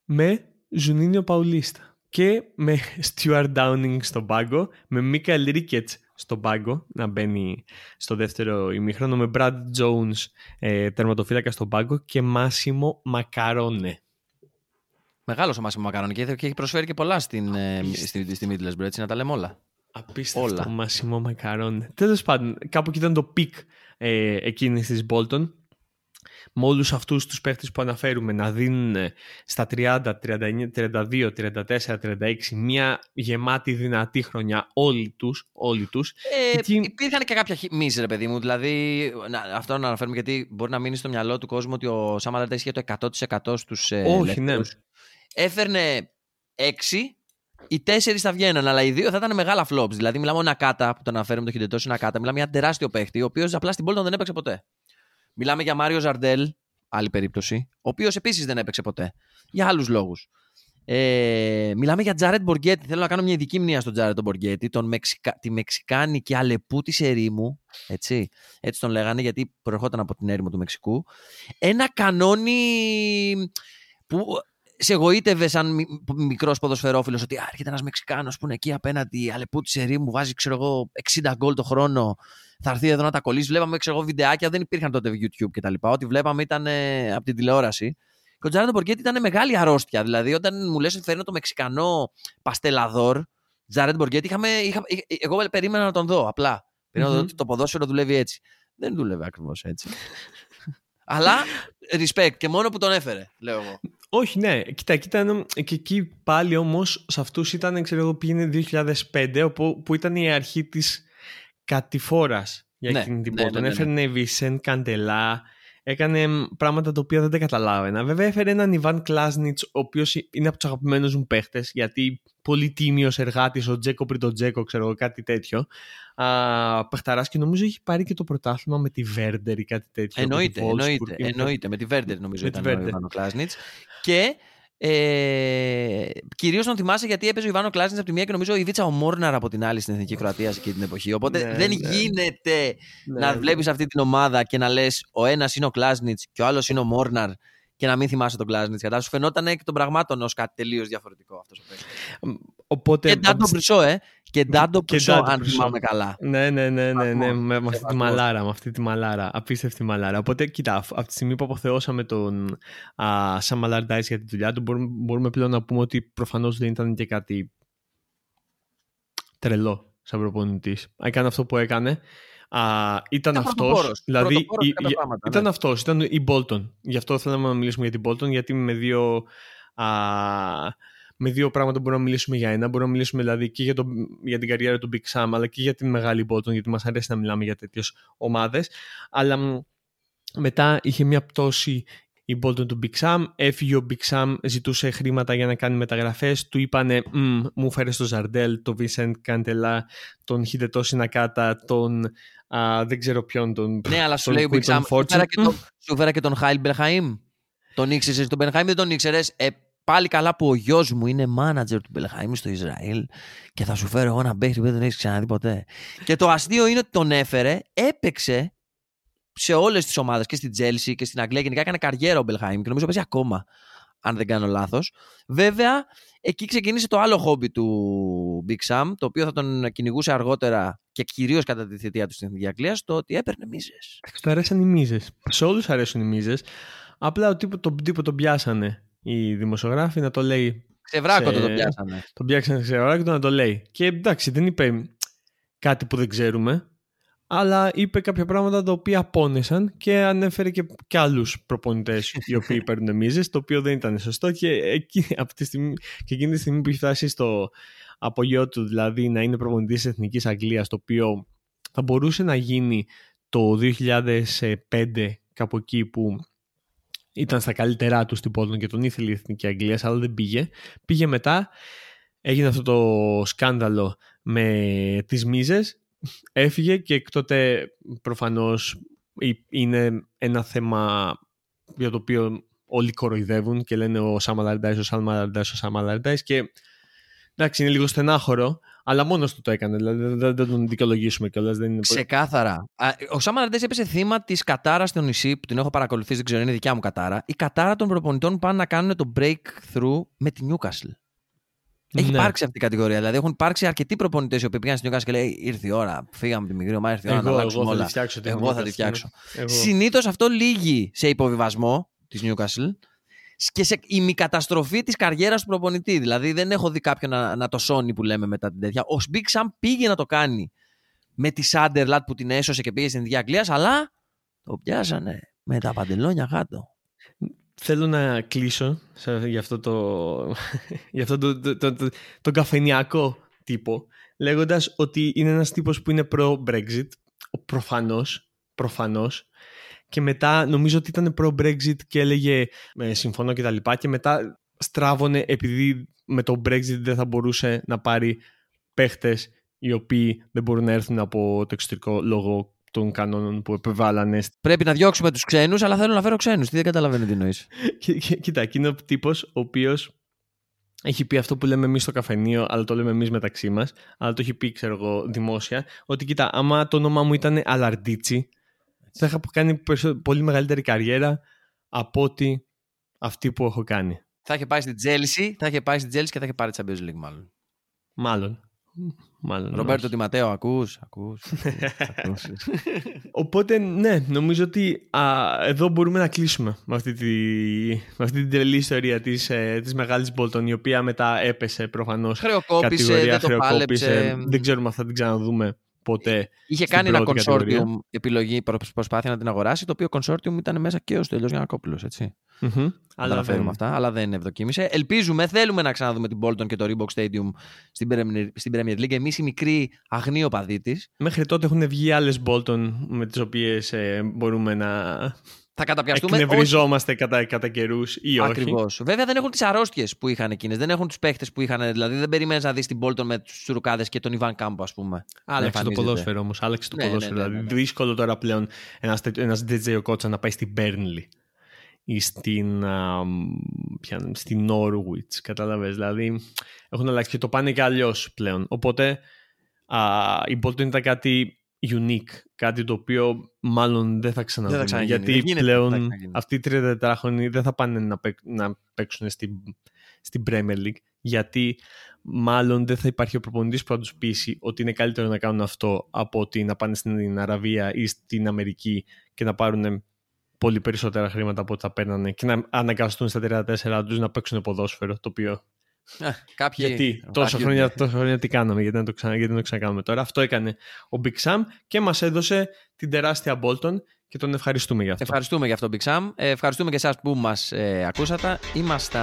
με Ζουνίνιο Παουλίστα και με Στιουαρτ Ντάουνινγκ στον πάγκο, με Μίκαελ Ρίκετς στον πάγκο να μπαίνει στο δεύτερο ημίχρονο, με Μπραντ Τζόουνς τερματοφύλακα στον πάγκο και Μάσιμο Μακαρόνε. Μεγάλος ο Μάσιμο Μακαρόνε και έχει προσφέρει και πολλά στη Middlesbrough, έτσι, να τα λέμε όλα. Απίστευτο ο Μάσιμο Μακαρόνε. Τέλος πάντων, κάπου εκεί ήταν το πικ εκείνης της Bolton. Με όλους αυτούς τους παίχτες που αναφέρουμε να δίνουν στα 30, 39, 32, 34, 36 μια γεμάτη δυνατή χρονιά όλοι τους. Υπήρχαν και κάποια μίζε, ρε παιδί μου, δηλαδή αυτό να αναφέρουμε γιατί μπορεί να μείνει στο μυαλό του κόσμου ότι ο Sam Allardyce είχε το 100% στους ελεύθερους. Ναι. Έφερνε 6, οι 4 θα βγαίναν, αλλά οι 2 θα ήταν μεγάλα flops. Δηλαδή, μιλάμε ο Νακάτα, που το αναφέρουμε, το έχει εντετώσει Νακάτα. Μιλάμε για ένα τεράστιο παίχτη, ο οποίος απλά στην Bolton δεν έπαιξε ποτέ. Μιλάμε για Μάριο Ζαρντέλ, άλλη περίπτωση, ο οποίος επίσης δεν έπαιξε ποτέ. Για άλλους λόγους. Μιλάμε για Τζάρετ Μποργκέτη. Θέλω να κάνω μια ειδική μνήμα στον Τζάρετ Μποργκέτη, τη Μεξικάνικη αλεπού της ερήμου. Έτσι τον λέγανε, γιατί προερχόταν από την έρημο του Μεξικού. Ένα κανόνι που σε εγωίτευε σαν μικρός ποδοσφαιρόφιλος ότι έρχεται ένας Μεξικάνος που είναι εκεί απέναντι, αλεπού της ερήμου, βάζει 60 γκολ το χρόνο, θα έρθει εδώ να τα κολλήσει. Βλέπαμε βιντεάκια, δεν υπήρχαν τότε YouTube κτλ. Ό,τι βλέπαμε ήταν από την τηλεόραση. Και ο Τζάρετ Μποργκέτη ήταν μεγάλη αρρώστια. Δηλαδή, όταν μου λες ότι φέρνει το Μεξικανό παστελαδόρ, Τζάρετ Μποργκέτη, εγώ περίμενα να τον δω απλά. Περίμενα ότι το ποδόσφαιρο δουλεύει έτσι. Δεν δούλευε ακριβώς έτσι. Αλλά respect και μόνο που τον έφερε, λέω εγώ. Όχι, ναι. Κοίτα, και εκεί πάλι όμως σε αυτούς ήταν, πήγαινε 2005, που ήταν η αρχή της κατηφόρας για εκείνη την Bolton. Έφερνε Βισέν Καντελά, έκανε πράγματα τα οποία δεν τα καταλάβαινα. Βέβαια έφερε έναν Ιβάν Κλάσνιτς, ο οποίος είναι από τους αγαπημένους μου παίχτες, γιατί πολύ τίμιος εργάτης, ο Τζέκο πριν τον Τζέκο, κάτι τέτοιο. Παχταράς, και νομίζω έχει πάρει και το πρωτάθλημα με τη Βέρντερ ή κάτι τέτοιο. Εννοείται. Με τη Βέρντερ νομίζω ήταν ο Ιβάν Κλάσνιτς. Και κυρίως τον θυμάσαι γιατί έπαιζε ο Ιβάν Κλάσνιτς από τη μία και νομίζω η Βίτσα ο Μόρναρ από την άλλη στην Εθνική Κροατία εκείνη την εποχή. Οπότε γίνεται να βλέπεις αυτή την ομάδα και να λες ο ένας είναι ο Κλάσνιτς και ο άλλος είναι ο Μόρναρ και να μην θυμάσαι τον Κλάσνιτς. Κατάλαβα, σου φαινόταν εκ των πραγμάτων ως κάτι τελείως διαφορετικό αυτός ο παίκτης. Οπότε, και Ντάντο Πρισό, και Ντάντο Πρισό, αν θυμάμαι καλά. Ναι. Με αυτή τη μαλάρα. Απίστευτη μαλάρα. Οπότε, κοίτα, από τη στιγμή που αποθεώσαμε τον Sam Allardyce για τη δουλειά του, μπορούμε πλέον να πούμε ότι προφανώς δεν ήταν και κάτι τρελό σαν προπονητής. Έκανε αυτό που έκανε. Ήταν αυτός. Δηλαδή, ήταν αυτός. Ήταν η Bolton. Γι' αυτό θέλαμε να μιλήσουμε για την Bolton, γιατί με δύο πράγματα μπορούμε να μιλήσουμε για ένα. Μπορούμε να μιλήσουμε δηλαδή και για την καριέρα του Big Sam, αλλά και για την μεγάλη Bolton, γιατί μας αρέσει να μιλάμε για τέτοιες ομάδες. Αλλά μετά είχε μια πτώση η Bolton του Big Sam. Έφυγε ο Big Sam, ζητούσε χρήματα για να κάνει μεταγραφές. Του είπανε, μου φέρες τον Ζαρντέλ, τον Vincent Cantela, τον Hidetoshi Nakata, τον δεν ξέρω ποιον. Ναι, αλλά σου λέει ο Big Sam, σου φέρα και τον Χάιλ Μπελχαΐμ. Τον ήξερες τον Μπελχαΐμ, δεν τον ήξερες. Πάλι καλά που ο γιος μου είναι μάνατζερ του Μπελχαΐμ στο Ισραήλ και θα σου φέρω εγώ ένα παίχτη που δεν έχεις ξαναδεί ποτέ. Και το αστείο είναι ότι τον έφερε, έπαιξε σε όλες τις ομάδες και στην Chelsea και στην Αγγλία. Γενικά έκανε καριέρα ο Μπελχαΐμ και νομίζω παίζει ακόμα, αν δεν κάνω λάθος. Βέβαια, εκεί ξεκίνησε το άλλο χόμπι του Big Sam, το οποίο θα τον κυνηγούσε αργότερα και κυρίως κατά τη θητεία του στην Εθνική Αγγλία, το ότι έπαιρνε μίζες. Του αρέσαν οι μίζες. Σε όλους αρέσουν οι μίζες. Απλά τον τύπο τον πιάσανε οι δημοσιογράφοι να το λέει Ξεβράκωτο το πιάσανε. Τον πιάξανε ξεβράκωτο να το λέει. Και εντάξει, δεν είπε κάτι που δεν ξέρουμε, αλλά είπε κάποια πράγματα τα οποία πόνεσαν και ανέφερε και άλλους προπονητές οι οποίοι παίρνουν μίζες, το οποίο δεν ήταν σωστό. Και εκείνη τη στιγμή που έχει φτάσει στο απογειό του, δηλαδή να είναι προπονητής της Εθνικής Αγγλίας, το οποίο θα μπορούσε να γίνει το 2005, κάπου εκεί που ήταν στα καλύτερά του στην Πόλτον και τον ήθελε η Εθνική Αγγλίας, αλλά δεν πήγε. Πήγε μετά, έγινε αυτό το σκάνδαλο με τις μίζες, έφυγε και εκ τότε προφανώς είναι ένα θέμα για το οποίο όλοι κοροϊδεύουν και λένε ο Σαμ Αλαρντάις, ο Σαμ Αλαρντάις, ο Σαμ Αλαρντάις, και εντάξει, είναι λίγο στενάχωρο, αλλά μόνος του το έκανε. Δηλαδή δεν τον δικαιολογήσουμε κιόλας. Ξεκάθαρα. Ο Σαμ Αλαρντάις έπεσε θύμα της κατάρας στο νησί, που την έχω παρακολουθήσει, δεν ξέρω, είναι δικιά μου κατάρα. Η κατάρα των προπονητών που πάνε να κάνουν το breakthrough με τη Newcastle. Έχει υπάρξει αυτή η κατηγορία. Δηλαδή έχουν υπάρξει αρκετοί προπονητές οι οποίοι πήγαν στην Newcastle και λέει ήρθε η ώρα, φύγαμε τη μικρή ομάδα, ήρθε η ώρα να αλλάξουμε όλα. Εγώ θα τη φτιάξω. Συνήθως αυτό λύγει σε υποβιβασμό της Newcastle και σε ημικαταστροφή της καριέρας του προπονητή. Δηλαδή δεν έχω δει κάποιον να το σώνει, που λέμε, μετά την τέτοια. Ο Big Sam πήγε να το κάνει με τη Sunderland που την έσωσε και πήγε στην Εθνική Αγγλίας, αλλά το πιάσανε με τα παντελόνια κάτω. Θέλω να κλείσω για αυτό τον καφενιακό τύπο, λέγοντας ότι είναι ένας τύπος που είναι pro-Brexit, προφανώς, και μετά νομίζω ότι ήταν pro-Brexit και έλεγε συμφωνώ και τα λοιπά, και μετά στράβωνε επειδή με το Brexit δεν θα μπορούσε να πάρει παίχτες οι οποίοι δεν μπορούν να έρθουν από το εξωτερικό λόγο των κανόνων που επιβάλλανε. Πρέπει να διώξουμε τους ξένους, αλλά θέλω να φέρω ξένους. Δεν καταλαβαίνω τι εννοείς. Κοίτα, είναι ο τύπος ο οποίος έχει πει αυτό που λέμε εμείς στο καφενείο, αλλά το λέμε εμείς μεταξύ μας, αλλά το έχει πει, ξέρω εγώ, δημόσια, ότι κοίτα, άμα το όνομά μου ήταν Αλαρντίτσι, θα είχα κάνει πολύ μεγαλύτερη καριέρα από ό,τι αυτή που έχω κάνει. Θα είχε πάει στην Τζέλσι και θα είχε πάρει τη Champions League, μάλλον. Μάλλον. Ρομπέρτο Ντι Ματέο, ακούς. Οπότε ναι, νομίζω ότι εδώ μπορούμε να κλείσουμε με αυτή την τρελή ιστορία της μεγάλης Μπόλτον, η οποία μετά έπεσε προφανώς. Χρεοκόπησε. Δεν ξέρουμε αν θα την ξαναδούμε ποτέ. Είχε κάνει ένα consortium επιλογή, προσπάθεια να την αγοράσει, το οποίο consortium ήταν μέσα και ο Στέλιος Γιαννακόπουλος, έτσι. Αλλά τα φέρουμε αυτά, αλλά δεν ευδοκίμησε. Ελπίζουμε, θέλουμε να ξαναδούμε την Bolton και το Reebok Stadium στην Premier League. Εμείς οι μικροί αγνοί οπαδοί της. Μέχρι τότε έχουν βγει άλλες Bolton με τις οποίες μπορούμε να εκνευριζόμαστε κατά καιρούς ή όχι. Ακριβώς. Βέβαια δεν έχουν τις αρρώστιες που είχαν εκείνες, δεν έχουν τους παίχτες που είχαν. Δηλαδή δεν περιμένεις να δεις την Bolton με τους τσουρουκάδες και τον Ιβάν Κάμπο, ας πούμε. Άλλαξε το ποδόσφαιρο όμως. Δηλαδή δύσκολο τώρα πλέον ένας DJ Okocha να πάει στην Burnley ή στην Norwich, κατάλαβες, δηλαδή έχουν αλλάξει και το πάνε και αλλιώς πλέον, οπότε η Bolton ήταν κάτι unique, κάτι το οποίο μάλλον δεν θα ξαναδούμε, γιατί πλέον αυτοί οι 34χρονοι δεν θα πάνε να παίξουν στην Premier League, γιατί μάλλον δεν θα υπάρχει ο προπονητής που θα τους πείσει ότι είναι καλύτερο να κάνουν αυτό από ότι να πάνε στην Αραβία ή στην Αμερική και να πάρουν πολύ περισσότερα χρήματα από ό,τι θα παίρνανε και να αναγκαστούν στα 34 τους να παίξουν ποδόσφαιρο, το οποίο γιατί τόσα χρόνια τι κάναμε, γιατί δεν το ξανακάνουμε τώρα. Αυτό έκανε ο Big Sam και μας έδωσε την τεράστια Bolton και τον ευχαριστούμε για αυτό. Ευχαριστούμε για αυτό, Big Sam. Ευχαριστούμε και εσάς που μας ακούσατε. Είμαστε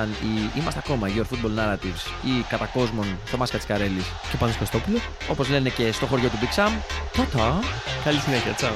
ακόμα Your Football Narratives ή κατά κόσμον Θωμάς Κατσικαρέλης και Πάνος Κωστόπουλος, όπως λένε και στο χωριό του Big Sam. Καλή συνέχεια, τσάου.